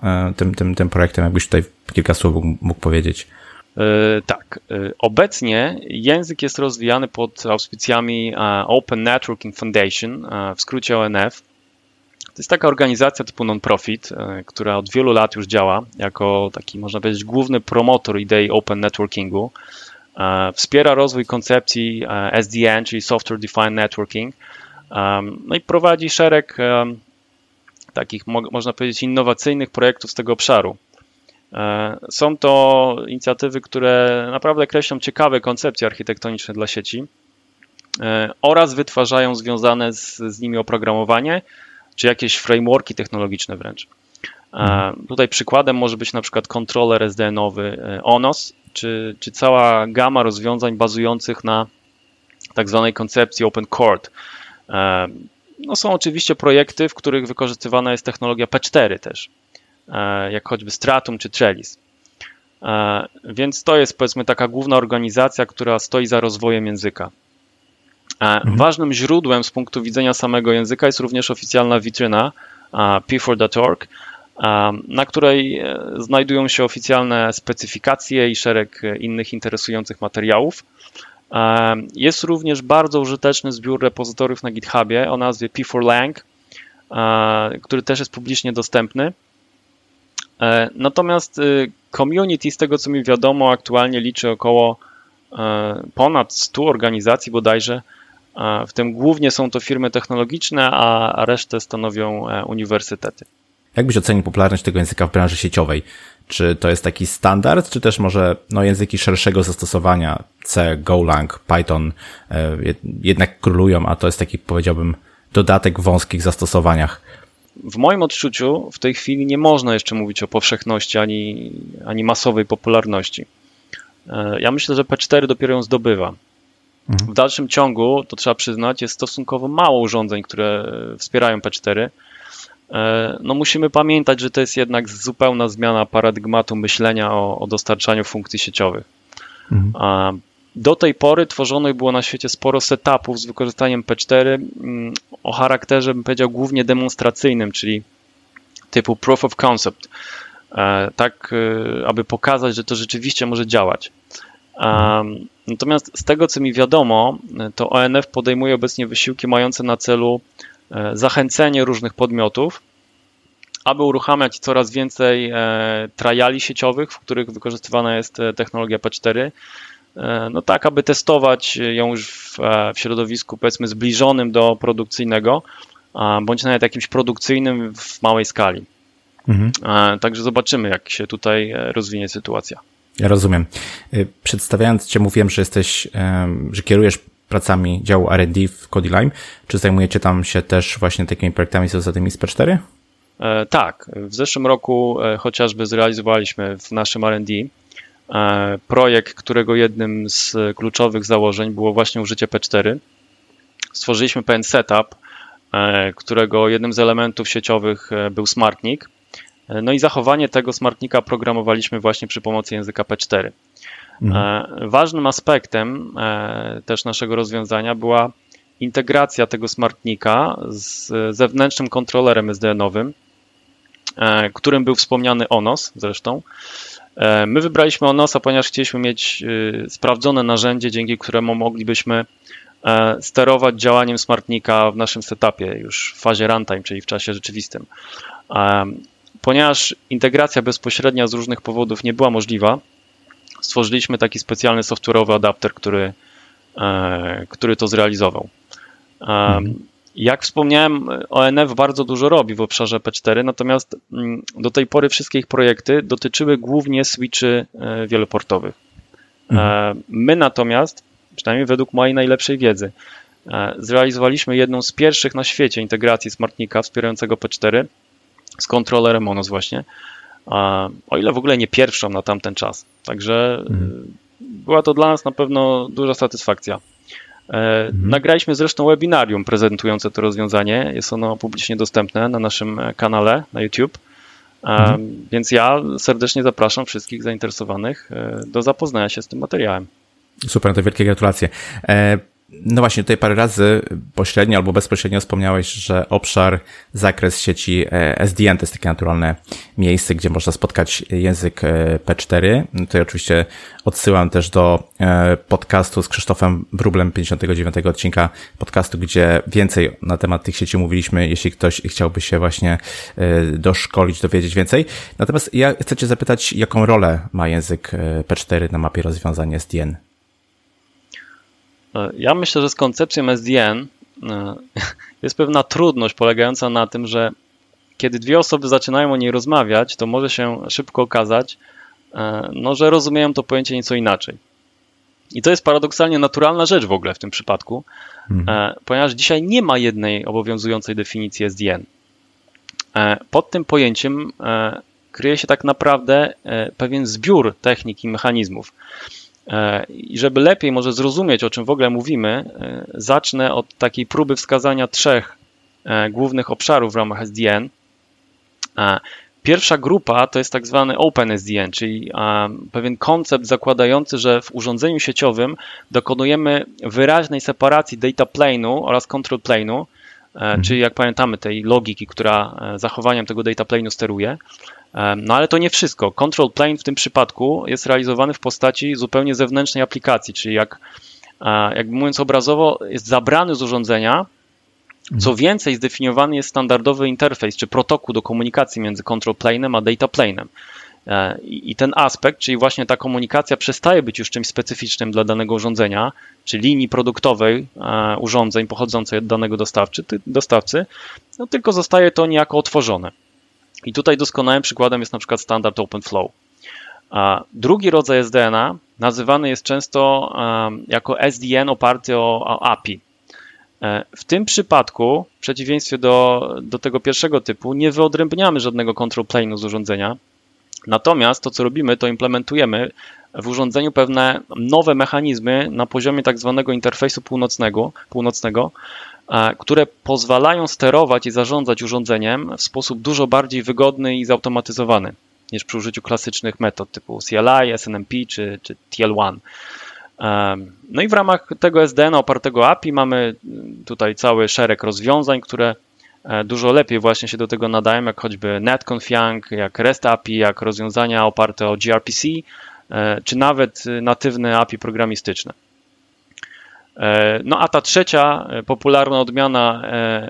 tym projektem, jakbyś tutaj kilka słów mógł powiedzieć? Tak, obecnie język jest rozwijany pod auspicjami Open Networking Foundation, w skrócie ONF. To jest taka organizacja typu non-profit, która od wielu lat już działa jako taki, można powiedzieć, główny promotor idei open networkingu. Wspiera rozwój koncepcji SDN, czyli Software Defined Networking. No i prowadzi szereg takich, można powiedzieć, innowacyjnych projektów z tego obszaru. Są to inicjatywy, które naprawdę kreślą ciekawe koncepcje architektoniczne dla sieci oraz wytwarzają związane z nimi oprogramowanie, czy jakieś frameworki technologiczne wręcz. Tutaj przykładem może być na przykład kontroler SDN-owy ONOS, czy cała gama rozwiązań bazujących na tak zwanej koncepcji Open Cord. No są oczywiście projekty, w których wykorzystywana jest technologia P4 też, jak choćby Stratum czy Trellis. Więc to jest, powiedzmy, taka główna organizacja, która stoi za rozwojem języka. Ważnym źródłem z punktu widzenia samego języka jest również oficjalna witryna p4.org, na której znajdują się oficjalne specyfikacje i szereg innych interesujących materiałów. Jest również bardzo użyteczny zbiór repozytoriów na GitHubie o nazwie p4lang, który też jest publicznie dostępny. Natomiast community, z tego co mi wiadomo, aktualnie liczy ponad 100 organizacji bodajże, w tym głównie są to firmy technologiczne, a resztę stanowią uniwersytety. Jak byś ocenił popularność tego języka w branży sieciowej? Czy to jest taki standard, czy też może języki szerszego zastosowania C, Golang, Python jednak królują, a to jest taki, powiedziałbym, dodatek w wąskich zastosowaniach? W moim odczuciu w tej chwili nie można jeszcze mówić o powszechności ani masowej popularności. Ja myślę, że P4 dopiero ją zdobywa. W dalszym ciągu, to trzeba przyznać, jest stosunkowo mało urządzeń, które wspierają P4. Musimy pamiętać, że to jest jednak zupełna zmiana paradygmatu myślenia o dostarczaniu funkcji sieciowych. Do tej pory tworzonych było na świecie sporo setupów z wykorzystaniem P4 o charakterze, bym powiedział, głównie demonstracyjnym, czyli typu proof of concept, tak aby pokazać, że to rzeczywiście może działać. Natomiast z tego, co mi wiadomo, to ONF podejmuje obecnie wysiłki mające na celu zachęcenie różnych podmiotów, aby uruchamiać coraz więcej triali sieciowych, w których wykorzystywana jest technologia P4, tak aby testować ją już w środowisku, powiedzmy, zbliżonym do produkcyjnego, bądź nawet jakimś produkcyjnym w małej skali. Także zobaczymy, jak się tutaj rozwinie sytuacja. Ja rozumiem. Przedstawiając Cię, mówiłem, że że kierujesz pracami działu R&D w CodiLine. Czy zajmujecie tam się też właśnie takimi projektami związanymi z P4? Tak. W zeszłym roku chociażby zrealizowaliśmy w naszym R&D projekt, którego jednym z kluczowych założeń było właśnie użycie P4. Stworzyliśmy pewien setup, którego jednym z elementów sieciowych był smartnik. I zachowanie tego smartnika programowaliśmy właśnie przy pomocy języka P4. Ważnym aspektem też naszego rozwiązania była integracja tego smartnika z zewnętrznym kontrolerem SDN-owym, którym był wspomniany ONOS zresztą. My wybraliśmy ONOS-a, ponieważ chcieliśmy mieć sprawdzone narzędzie, dzięki któremu moglibyśmy sterować działaniem smartnika w naszym setupie już w fazie runtime, czyli w czasie rzeczywistym. Ponieważ integracja bezpośrednia z różnych powodów nie była możliwa, stworzyliśmy taki specjalny software'owy adapter, który to zrealizował. Jak wspomniałem, ONF bardzo dużo robi w obszarze P4, natomiast do tej pory wszystkie ich projekty dotyczyły głównie switchy wieloportowych. My natomiast, przynajmniej według mojej najlepszej wiedzy, zrealizowaliśmy jedną z pierwszych na świecie integracji smartnika wspierającego P4 z kontrolerem ONOS właśnie, o ile w ogóle nie pierwszą na tamten czas. Także była to dla nas na pewno duża satysfakcja. Nagraliśmy zresztą webinarium prezentujące to rozwiązanie. Jest ono publicznie dostępne na naszym kanale na YouTube, więc ja serdecznie zapraszam wszystkich zainteresowanych do zapoznania się z tym materiałem. Super, to wielkie gratulacje. No właśnie, tutaj parę razy pośrednio albo bezpośrednio wspomniałeś, że zakres sieci SDN to jest takie naturalne miejsce, gdzie można spotkać język P4. Tutaj oczywiście odsyłam też do podcastu z Krzysztofem Wróblem, 59 odcinka podcastu, gdzie więcej na temat tych sieci mówiliśmy, jeśli ktoś chciałby się właśnie doszkolić, dowiedzieć więcej. Natomiast ja chcę Cię zapytać, jaką rolę ma język P4 na mapie rozwiązań SDN? Ja myślę, że z koncepcją SDN jest pewna trudność polegająca na tym, że kiedy dwie osoby zaczynają o niej rozmawiać, to może się szybko okazać, że rozumieją to pojęcie nieco inaczej. I to jest paradoksalnie naturalna rzecz w ogóle w tym przypadku, ponieważ dzisiaj nie ma jednej obowiązującej definicji SDN. Pod tym pojęciem kryje się tak naprawdę pewien zbiór technik i mechanizmów. I żeby lepiej może zrozumieć, o czym w ogóle mówimy, zacznę od takiej próby wskazania trzech głównych obszarów w ramach SDN. Pierwsza grupa to jest tak zwany Open SDN, czyli pewien koncept zakładający, że w urządzeniu sieciowym dokonujemy wyraźnej separacji data plane'u oraz control plane'u, czyli jak pamiętamy tej logiki, która zachowaniem tego data plane'u steruje. Ale to nie wszystko. Control plane w tym przypadku jest realizowany w postaci zupełnie zewnętrznej aplikacji, czyli jak mówiąc obrazowo, jest zabrany z urządzenia. Co więcej, zdefiniowany jest standardowy interfejs czy protokół do komunikacji między control plane'em a data plane'em. I ten aspekt, czyli właśnie ta komunikacja przestaje być już czymś specyficznym dla danego urządzenia, czy linii produktowej urządzeń pochodzącej od danego dostawcy, no tylko zostaje to niejako otworzone. I tutaj doskonałym przykładem jest na przykład standard OpenFlow. Drugi rodzaj SDN-a nazywany jest często jako SDN oparty o API. W tym przypadku, w przeciwieństwie do tego pierwszego typu, nie wyodrębniamy żadnego control plane'u z urządzenia. Natomiast to, co robimy, to implementujemy w urządzeniu pewne nowe mechanizmy na poziomie tak zwanego interfejsu północnego, które pozwalają sterować i zarządzać urządzeniem w sposób dużo bardziej wygodny i zautomatyzowany niż przy użyciu klasycznych metod typu CLI, SNMP czy TL1. No i w ramach tego SDN-a opartego API mamy tutaj cały szereg rozwiązań, które dużo lepiej właśnie się do tego nadają, jak choćby NetConf, jak REST API, jak rozwiązania oparte o gRPC, czy nawet natywne API programistyczne. No a ta trzecia popularna odmiana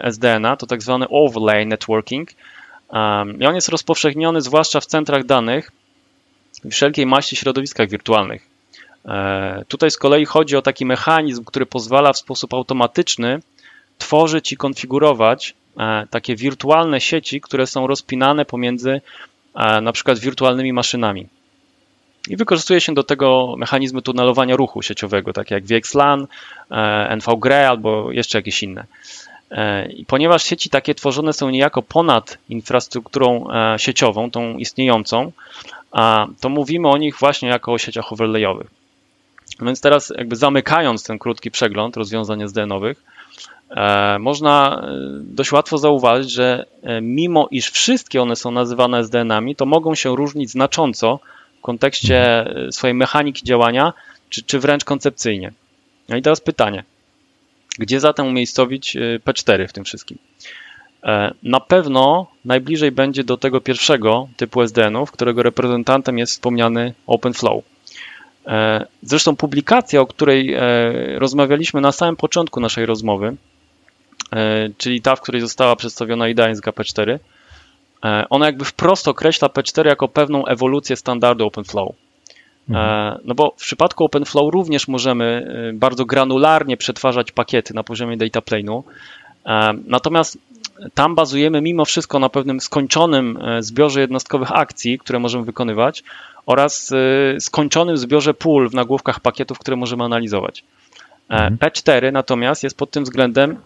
SDN-a to tak zwany overlay networking i on jest rozpowszechniony zwłaszcza w centrach danych i wszelkiej maści środowiskach wirtualnych. Tutaj z kolei chodzi o taki mechanizm, który pozwala w sposób automatyczny tworzyć i konfigurować takie wirtualne sieci, które są rozpinane pomiędzy na przykład wirtualnymi maszynami. I wykorzystuje się do tego mechanizmy tunelowania ruchu sieciowego, takie jak VXLAN, NVGRE albo jeszcze jakieś inne. I ponieważ sieci takie tworzone są niejako ponad infrastrukturą sieciową, tą istniejącą, to mówimy o nich właśnie jako o sieciach overlayowych. Więc teraz jakby zamykając ten krótki przegląd rozwiązań SDN-owych, można dość łatwo zauważyć, że mimo iż wszystkie one są nazywane SDN-ami, to mogą się różnić znacząco w kontekście swojej mechaniki działania, czy wręcz koncepcyjnie. No i teraz pytanie, gdzie zatem umiejscowić P4 w tym wszystkim? Na pewno najbliżej będzie do tego pierwszego typu SDN-ów, którego reprezentantem jest wspomniany OpenFlow. Zresztą publikacja, o której rozmawialiśmy na samym początku naszej rozmowy, czyli ta, w której została przedstawiona idea P4, ona jakby wprost określa P4 jako pewną ewolucję standardu OpenFlow. No bo w przypadku OpenFlow również możemy bardzo granularnie przetwarzać pakiety na poziomie data plane'u, natomiast tam bazujemy mimo wszystko na pewnym skończonym zbiorze jednostkowych akcji, które możemy wykonywać, oraz skończonym zbiorze pól w nagłówkach pakietów, które możemy analizować. P4 natomiast jest pod tym względem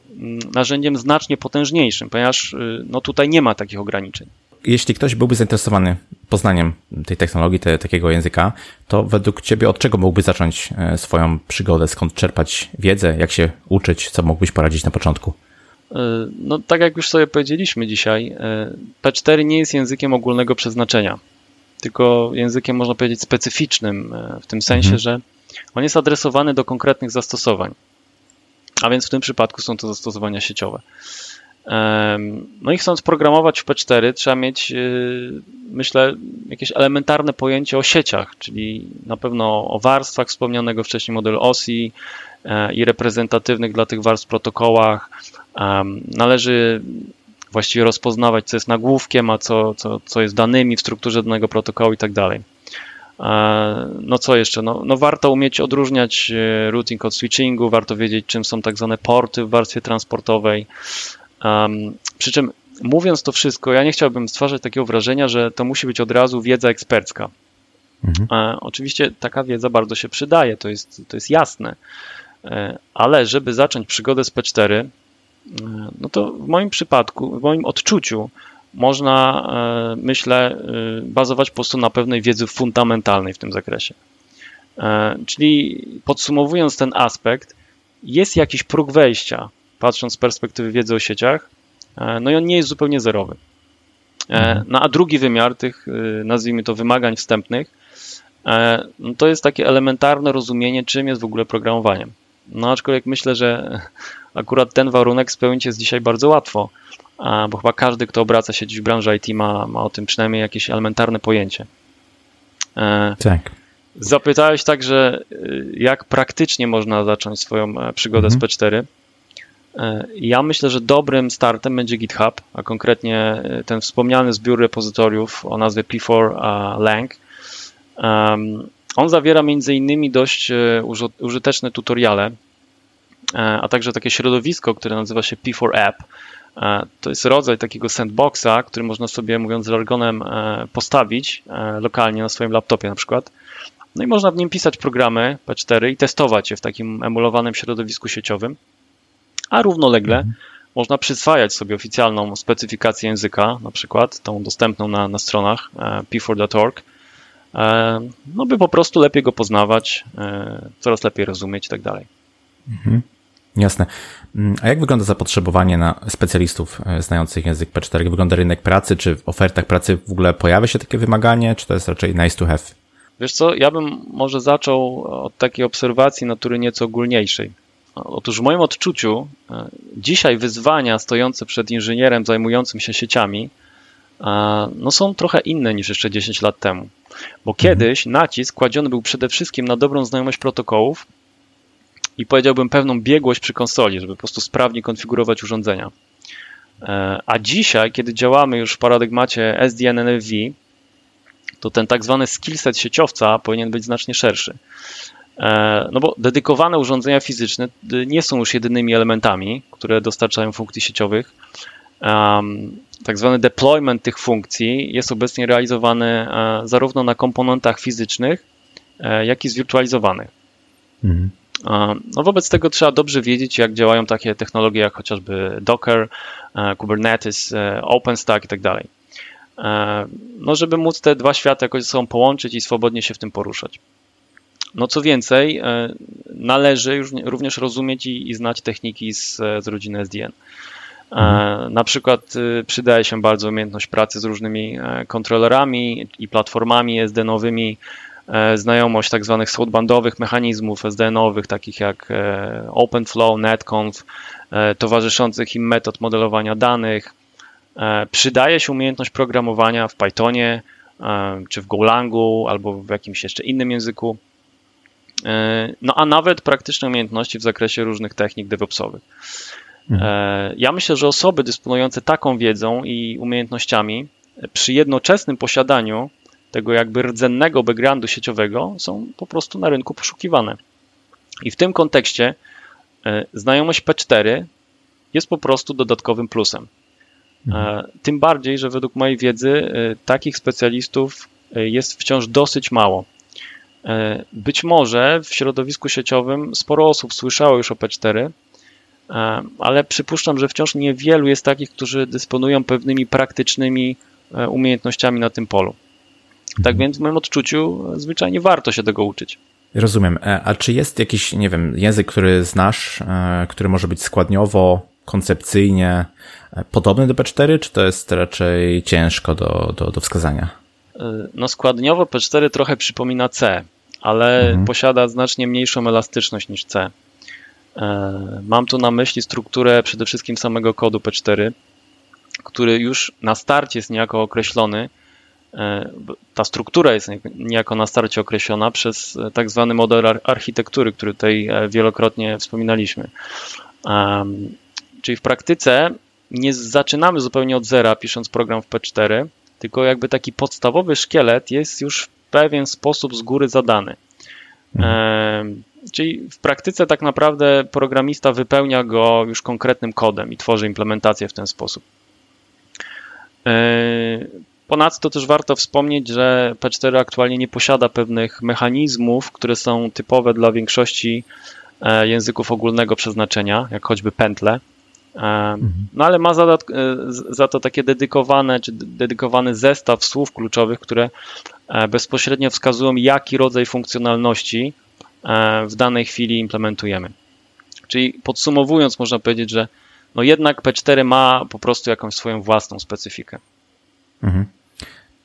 narzędziem znacznie potężniejszym, ponieważ no, tutaj nie ma takich ograniczeń. Jeśli ktoś byłby zainteresowany poznaniem tej technologii, takiego języka, to według Ciebie od czego mógłby zacząć swoją przygodę? Skąd czerpać wiedzę? Jak się uczyć? Co mógłbyś poradzić na początku? No tak jak już sobie powiedzieliśmy dzisiaj, P4 nie jest językiem ogólnego przeznaczenia, tylko językiem, można powiedzieć, specyficznym w tym sensie, że on jest adresowany do konkretnych zastosowań, a więc w tym przypadku są to zastosowania sieciowe. No i chcąc programować w P4 trzeba mieć, myślę, jakieś elementarne pojęcie o sieciach, czyli na pewno o warstwach wspomnianego wcześniej modelu osi i reprezentatywnych dla tych warstw protokołach. Należy właściwie rozpoznawać, co jest nagłówkiem, a co jest danymi w strukturze danego protokołu i tak dalej. No co jeszcze? No warto umieć odróżniać routing od switchingu, warto wiedzieć, czym są tak zwane porty w warstwie transportowej. Przy czym mówiąc to wszystko, ja nie chciałbym stwarzać takiego wrażenia, że to musi być od razu wiedza ekspercka. Oczywiście taka wiedza bardzo się przydaje, to jest jasne, ale żeby zacząć przygodę z P4, no to w moim przypadku, w moim odczuciu można, myślę, bazować po prostu na pewnej wiedzy fundamentalnej w tym zakresie. Czyli podsumowując ten aspekt, jest jakiś próg wejścia, patrząc z perspektywy wiedzy o sieciach, no i on nie jest zupełnie zerowy. No a drugi wymiar tych, nazwijmy to, wymagań wstępnych, no to jest takie elementarne rozumienie, czym jest w ogóle programowanie. No aczkolwiek myślę, że akurat ten warunek spełnić jest dzisiaj bardzo łatwo, bo chyba każdy, kto obraca się dziś w branży IT ma o tym przynajmniej jakieś elementarne pojęcie. Tak. Zapytałeś także, jak praktycznie można zacząć swoją przygodę z P4. Ja myślę, że dobrym startem będzie GitHub, a konkretnie ten wspomniany zbiór repozytoriów o nazwie p4.lang. On zawiera między innymi dość użyteczne tutoriale, a także takie środowisko, które nazywa się p4app. To jest rodzaj takiego sandboxa, który można sobie, mówiąc żargonem, postawić lokalnie na swoim laptopie na przykład. No i można w nim pisać programy P4 i testować je w takim emulowanym środowisku sieciowym, a równolegle można przyswajać sobie oficjalną specyfikację języka, na przykład tą dostępną na stronach p4.org, no by po prostu lepiej go poznawać, coraz lepiej rozumieć i tak dalej. Jasne. A jak wygląda zapotrzebowanie na specjalistów znających język P4? Jak wygląda rynek pracy? Czy w ofertach pracy w ogóle pojawia się takie wymaganie, czy to jest raczej nice to have? Wiesz co, ja bym może zaczął od takiej obserwacji natury nieco ogólniejszej. Otóż w moim odczuciu dzisiaj wyzwania stojące przed inżynierem zajmującym się sieciami no są trochę inne niż jeszcze 10 lat temu, bo kiedyś nacisk kładziony był przede wszystkim na dobrą znajomość protokołów i powiedziałbym pewną biegłość przy konsoli, żeby po prostu sprawnie konfigurować urządzenia. A dzisiaj, kiedy działamy już w paradygmacie SDN, NFV, to ten tak zwany skillset sieciowca powinien być znacznie szerszy. No bo dedykowane urządzenia fizyczne nie są już jedynymi elementami, które dostarczają funkcji sieciowych. Tak zwany deployment tych funkcji jest obecnie realizowany zarówno na komponentach fizycznych, jak i zwirtualizowanych. No wobec tego trzeba dobrze wiedzieć, jak działają takie technologie jak chociażby Docker, Kubernetes, OpenStack i tak dalej. No żeby móc te dwa światy jakoś ze sobą połączyć i swobodnie się w tym poruszać. No co więcej, należy również rozumieć i znać techniki z rodziny SDN. Na przykład przydaje się bardzo umiejętność pracy z różnymi kontrolerami i platformami SDN-owymi, znajomość tak zwanych softbandowych mechanizmów SDN-owych, takich jak OpenFlow, NetConf, towarzyszących im metod modelowania danych. Przydaje się umiejętność programowania w Pythonie, czy w GoLangu, albo w jakimś jeszcze innym języku. No a nawet praktyczne umiejętności w zakresie różnych technik DevOpsowych. Ja myślę, że osoby dysponujące taką wiedzą i umiejętnościami przy jednoczesnym posiadaniu tego jakby rdzennego backgroundu sieciowego są po prostu na rynku poszukiwane. I w tym kontekście znajomość P4 jest po prostu dodatkowym plusem. Tym bardziej, że według mojej wiedzy takich specjalistów jest wciąż dosyć mało. Być może w środowisku sieciowym sporo osób słyszało już o P4, ale przypuszczam, że wciąż niewielu jest takich, którzy dysponują pewnymi praktycznymi umiejętnościami na tym polu. Tak więc w moim odczuciu zwyczajnie warto się tego uczyć. Rozumiem. A czy jest jakiś, nie wiem, język, który znasz, który może być składniowo, koncepcyjnie podobny do P4, czy to jest raczej ciężko do wskazania? No składniowo P4 trochę przypomina C, ale posiada znacznie mniejszą elastyczność niż C. Mam tu na myśli strukturę przede wszystkim samego kodu P4, który już na starcie jest niejako określony. Ta struktura jest niejako na starcie określona przez tak zwany model architektury, który tutaj wielokrotnie wspominaliśmy. Czyli w praktyce nie zaczynamy zupełnie od zera, pisząc program w P4, tylko jakby taki podstawowy szkielet jest już w pewien sposób z góry zadany. Czyli w praktyce tak naprawdę programista wypełnia go już konkretnym kodem i tworzy implementację w ten sposób. Ponadto też warto wspomnieć, że P4 aktualnie nie posiada pewnych mechanizmów, które są typowe dla większości języków ogólnego przeznaczenia, jak choćby pętle. No ale ma za to takie dedykowany zestaw słów kluczowych, które bezpośrednio wskazują, jaki rodzaj funkcjonalności w danej chwili implementujemy. Czyli podsumowując, można powiedzieć, że no jednak P4 ma po prostu jakąś swoją własną specyfikę.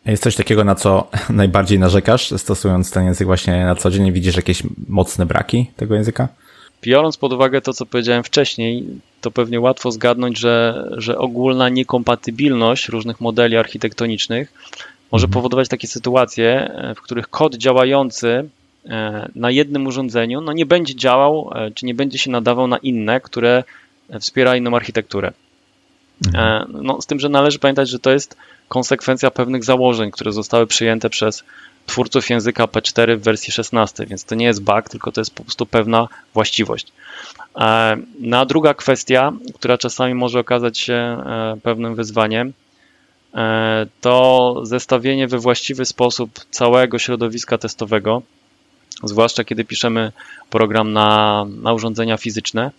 Jest coś takiego, na co najbardziej narzekasz, stosując ten język właśnie na co dzień? Widzisz jakieś mocne braki tego języka? Biorąc pod uwagę to, co powiedziałem wcześniej, to pewnie łatwo zgadnąć, że ogólna niekompatybilność różnych modeli architektonicznych może powodować takie sytuacje, w których kod działający na jednym urządzeniu no nie będzie działał, czy nie będzie się nadawał na inne, które wspiera inną architekturę. No, z tym, że należy pamiętać, że to jest konsekwencja pewnych założeń, które zostały przyjęte przez twórców języka P4 w wersji 16, więc to nie jest bug, tylko to jest po prostu pewna właściwość. No, a druga kwestia, która czasami może okazać się pewnym wyzwaniem, to zestawienie we właściwy sposób całego środowiska testowego, zwłaszcza kiedy piszemy program na urządzenia fizyczne.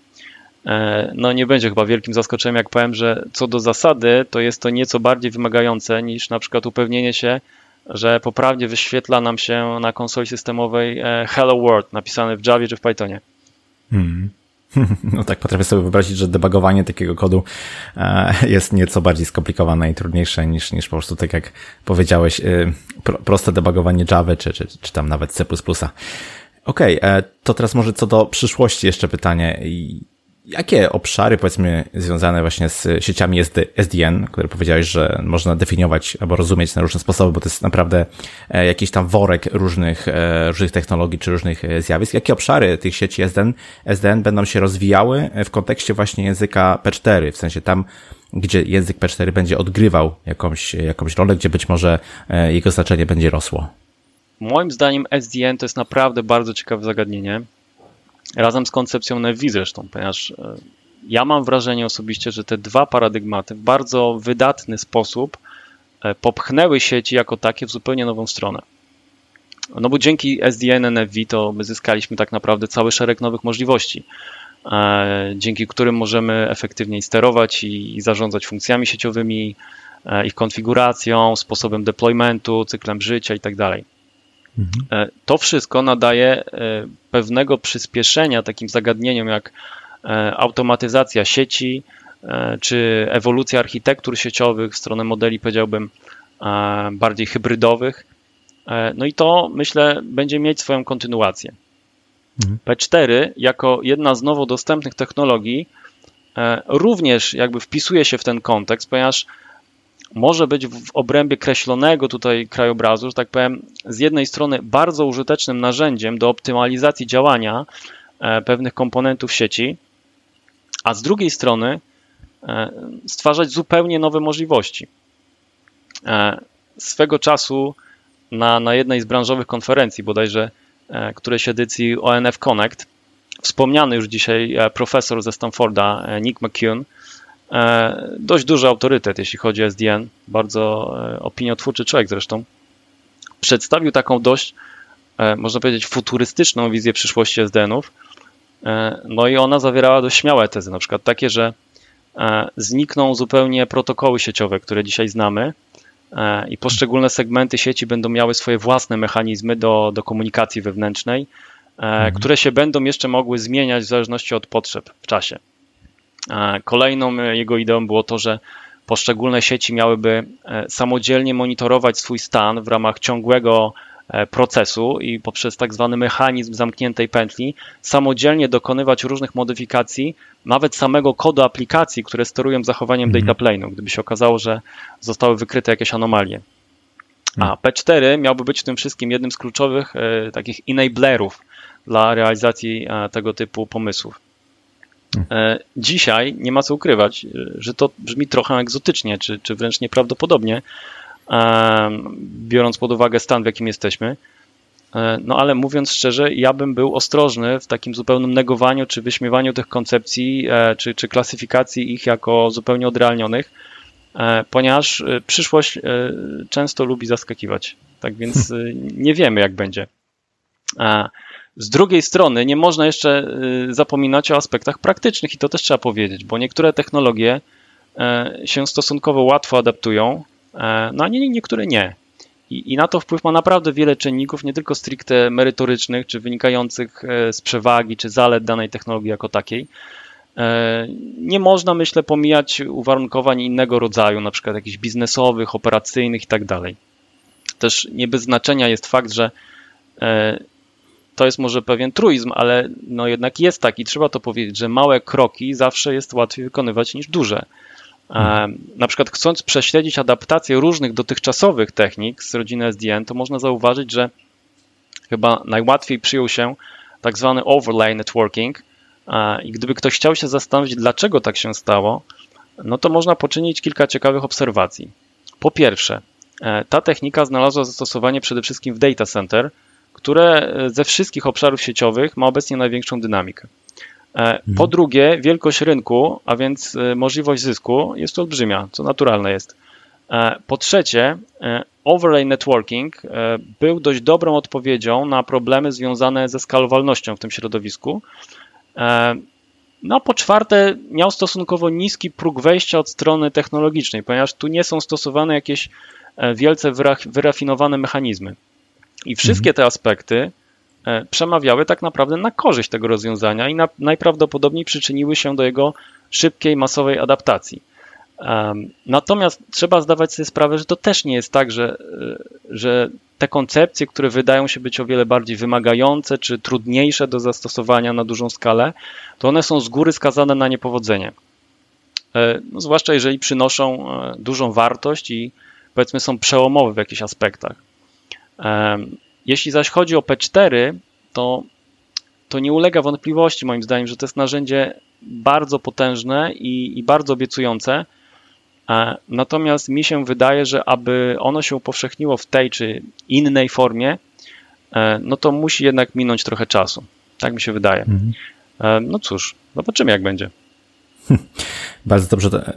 No nie będzie chyba wielkim zaskoczeniem, jak powiem, że co do zasady to jest to nieco bardziej wymagające niż na przykład upewnienie się, że poprawnie wyświetla nam się na konsoli systemowej Hello World napisane w Javie czy w Pythonie. No tak, potrafię sobie wyobrazić, że debugowanie takiego kodu jest nieco bardziej skomplikowane i trudniejsze niż po prostu, tak jak powiedziałeś, proste debugowanie Java czy tam nawet C++. Okej, to teraz może co do przyszłości jeszcze pytanie. Jakie obszary, powiedzmy, związane właśnie z sieciami SDN, które powiedziałeś, że można definiować albo rozumieć na różne sposoby, bo to jest naprawdę jakiś tam worek różnych technologii czy różnych zjawisk. Jakie obszary tych sieci SDN będą się rozwijały w kontekście właśnie języka P4, w sensie tam, gdzie język P4 będzie odgrywał jakąś rolę, gdzie być może jego znaczenie będzie rosło? Moim zdaniem SDN to jest naprawdę bardzo ciekawe zagadnienie. Razem z koncepcją NFV zresztą, ponieważ ja mam wrażenie osobiście, że te dwa paradygmaty w bardzo wydatny sposób popchnęły sieci jako takie w zupełnie nową stronę. No bo dzięki SDN NFV to my zyskaliśmy tak naprawdę cały szereg nowych możliwości, dzięki którym możemy efektywniej sterować i zarządzać funkcjami sieciowymi, ich konfiguracją, sposobem deploymentu, cyklem życia itd. To wszystko nadaje pewnego przyspieszenia takim zagadnieniom jak automatyzacja sieci czy ewolucja architektur sieciowych w stronę modeli, powiedziałbym, bardziej hybrydowych. No i to, myślę, będzie mieć swoją kontynuację. P4 jako jedna z nowo dostępnych technologii również jakby wpisuje się w ten kontekst, ponieważ może być w obrębie kreślonego tutaj krajobrazu, że tak powiem, z jednej strony bardzo użytecznym narzędziem do optymalizacji działania pewnych komponentów sieci, a z drugiej strony stwarzać zupełnie nowe możliwości. Swego czasu na jednej z branżowych konferencji, bodajże którejś edycji ONF Connect, wspomniany już dzisiaj profesor ze Stanforda, Nik McCune, dość duży autorytet, jeśli chodzi o SDN, bardzo opiniotwórczy człowiek zresztą, przedstawił taką dość, można powiedzieć, futurystyczną wizję przyszłości SDN-ów. No i ona zawierała dość śmiałe tezy, na przykład takie, że znikną zupełnie protokoły sieciowe, które dzisiaj znamy i poszczególne segmenty sieci będą miały swoje własne mechanizmy do komunikacji wewnętrznej, które się będą jeszcze mogły zmieniać w zależności od potrzeb w czasie. Kolejną jego ideą było to, że poszczególne sieci miałyby samodzielnie monitorować swój stan w ramach ciągłego procesu i poprzez tak zwany mechanizm zamkniętej pętli samodzielnie dokonywać różnych modyfikacji, nawet samego kodu aplikacji, które sterują zachowaniem dataplane'u, gdyby się okazało, że zostały wykryte jakieś anomalie. A P4 miałby być w tym wszystkim jednym z kluczowych takich enablerów dla realizacji tego typu pomysłów. Dzisiaj nie ma co ukrywać, że to brzmi trochę egzotycznie, czy wręcz nieprawdopodobnie, biorąc pod uwagę stan, w jakim jesteśmy. No ale mówiąc szczerze, ja bym był ostrożny w takim zupełnym negowaniu czy wyśmiewaniu tych koncepcji, czy klasyfikacji ich jako zupełnie odrealnionych, ponieważ przyszłość często lubi zaskakiwać. Tak więc nie wiemy, jak będzie. Z drugiej strony nie można jeszcze zapominać o aspektach praktycznych i to też trzeba powiedzieć, bo niektóre technologie się stosunkowo łatwo adaptują, no a niektóre nie. I na to wpływ ma naprawdę wiele czynników, nie tylko stricte merytorycznych, czy wynikających z przewagi, czy zalet danej technologii jako takiej. Nie można, myślę, pomijać uwarunkowań innego rodzaju, na przykład jakichś biznesowych, operacyjnych i tak dalej. Też nie bez znaczenia jest fakt, że to jest może pewien truizm, ale no jednak jest tak i trzeba to powiedzieć, że małe kroki zawsze jest łatwiej wykonywać niż duże. Na przykład chcąc prześledzić adaptację różnych dotychczasowych technik z rodziny SDN, to można zauważyć, że chyba najłatwiej przyjął się tak zwany overlay networking, I gdyby ktoś chciał się zastanowić, dlaczego tak się stało, no to można poczynić kilka ciekawych obserwacji. Po pierwsze, ta technika znalazła zastosowanie przede wszystkim w data center, które ze wszystkich obszarów sieciowych ma obecnie największą dynamikę. Po drugie, wielkość rynku, a więc możliwość zysku jest olbrzymia, co naturalne jest. Po trzecie, overlay networking był dość dobrą odpowiedzią na problemy związane ze skalowalnością w tym środowisku. No a po czwarte, miał stosunkowo niski próg wejścia od strony technologicznej, ponieważ tu nie są stosowane jakieś wielce wyrafinowane mechanizmy. I wszystkie te aspekty przemawiały tak naprawdę na korzyść tego rozwiązania i najprawdopodobniej przyczyniły się do jego szybkiej, masowej adaptacji. Natomiast trzeba zdawać sobie sprawę, że to też nie jest tak, że te koncepcje, które wydają się być o wiele bardziej wymagające czy trudniejsze do zastosowania na dużą skalę, to one są z góry skazane na niepowodzenie. No, zwłaszcza jeżeli przynoszą dużą wartość i powiedzmy są przełomowe w jakichś aspektach. Jeśli zaś chodzi o P4, to nie ulega wątpliwości moim zdaniem, że to jest narzędzie bardzo potężne i bardzo obiecujące. Natomiast mi się wydaje, że aby ono się upowszechniło w tej czy innej formie, no to musi jednak minąć trochę czasu. Tak mi się wydaje. No cóż, zobaczymy jak będzie.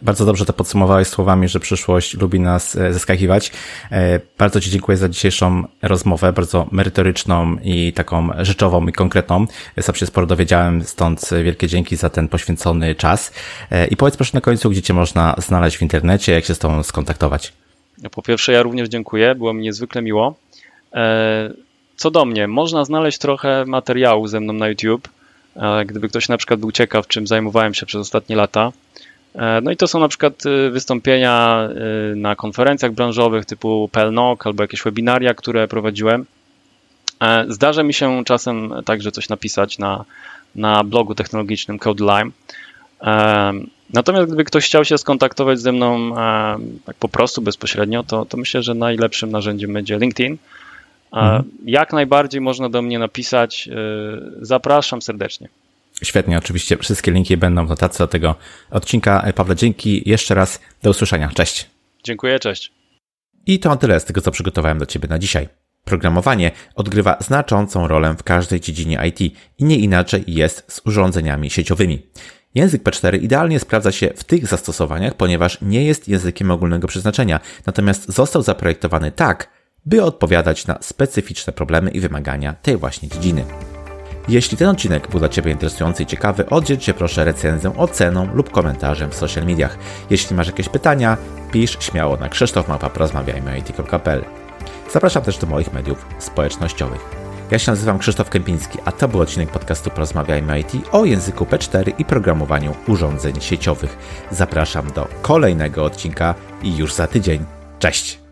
Bardzo dobrze to podsumowałeś słowami, że przyszłość lubi nas zaskakiwać. Bardzo Ci dziękuję za dzisiejszą rozmowę, bardzo merytoryczną i taką rzeczową i konkretną. Sam się sporo dowiedziałem, stąd wielkie dzięki za ten poświęcony czas. I powiedz proszę na końcu, gdzie Cię można znaleźć w internecie, jak się z Tobą skontaktować. Po pierwsze ja również dziękuję, było mi niezwykle miło. Co do mnie, można znaleźć trochę materiału ze mną na YouTube. Gdyby ktoś na przykład był ciekaw, czym zajmowałem się przez ostatnie lata. No i to są na przykład wystąpienia na konferencjach branżowych typu PLNOK albo jakieś webinaria, które prowadziłem. Zdarza mi się czasem także coś napisać na blogu technologicznym CodiLine. Natomiast gdyby ktoś chciał się skontaktować ze mną tak po prostu bezpośrednio, to myślę, że najlepszym narzędziem będzie LinkedIn. Jak najbardziej można do mnie napisać. Zapraszam serdecznie. Świetnie, oczywiście wszystkie linki będą w notatce do tego odcinka. Pawle, dzięki jeszcze raz. Do usłyszenia. Cześć. Dziękuję, cześć. I to tyle z tego, co przygotowałem dla Ciebie na dzisiaj. Programowanie odgrywa znaczącą rolę w każdej dziedzinie IT i nie inaczej jest z urządzeniami sieciowymi. Język P4 idealnie sprawdza się w tych zastosowaniach, ponieważ nie jest językiem ogólnego przeznaczenia, natomiast został zaprojektowany tak, by odpowiadać na specyficzne problemy i wymagania tej właśnie dziedziny. Jeśli ten odcinek był dla Ciebie interesujący i ciekawy, oddziel się proszę recenzją, oceną lub komentarzem w social mediach. Jeśli masz jakieś pytania, pisz śmiało na krzysztof@porozmawiajmyit.pl. Zapraszam też do moich mediów społecznościowych. Ja się nazywam Krzysztof Kępiński, a to był odcinek podcastu Porozmawiajmy IT o języku P4 i programowaniu urządzeń sieciowych. Zapraszam do kolejnego odcinka i już za tydzień. Cześć!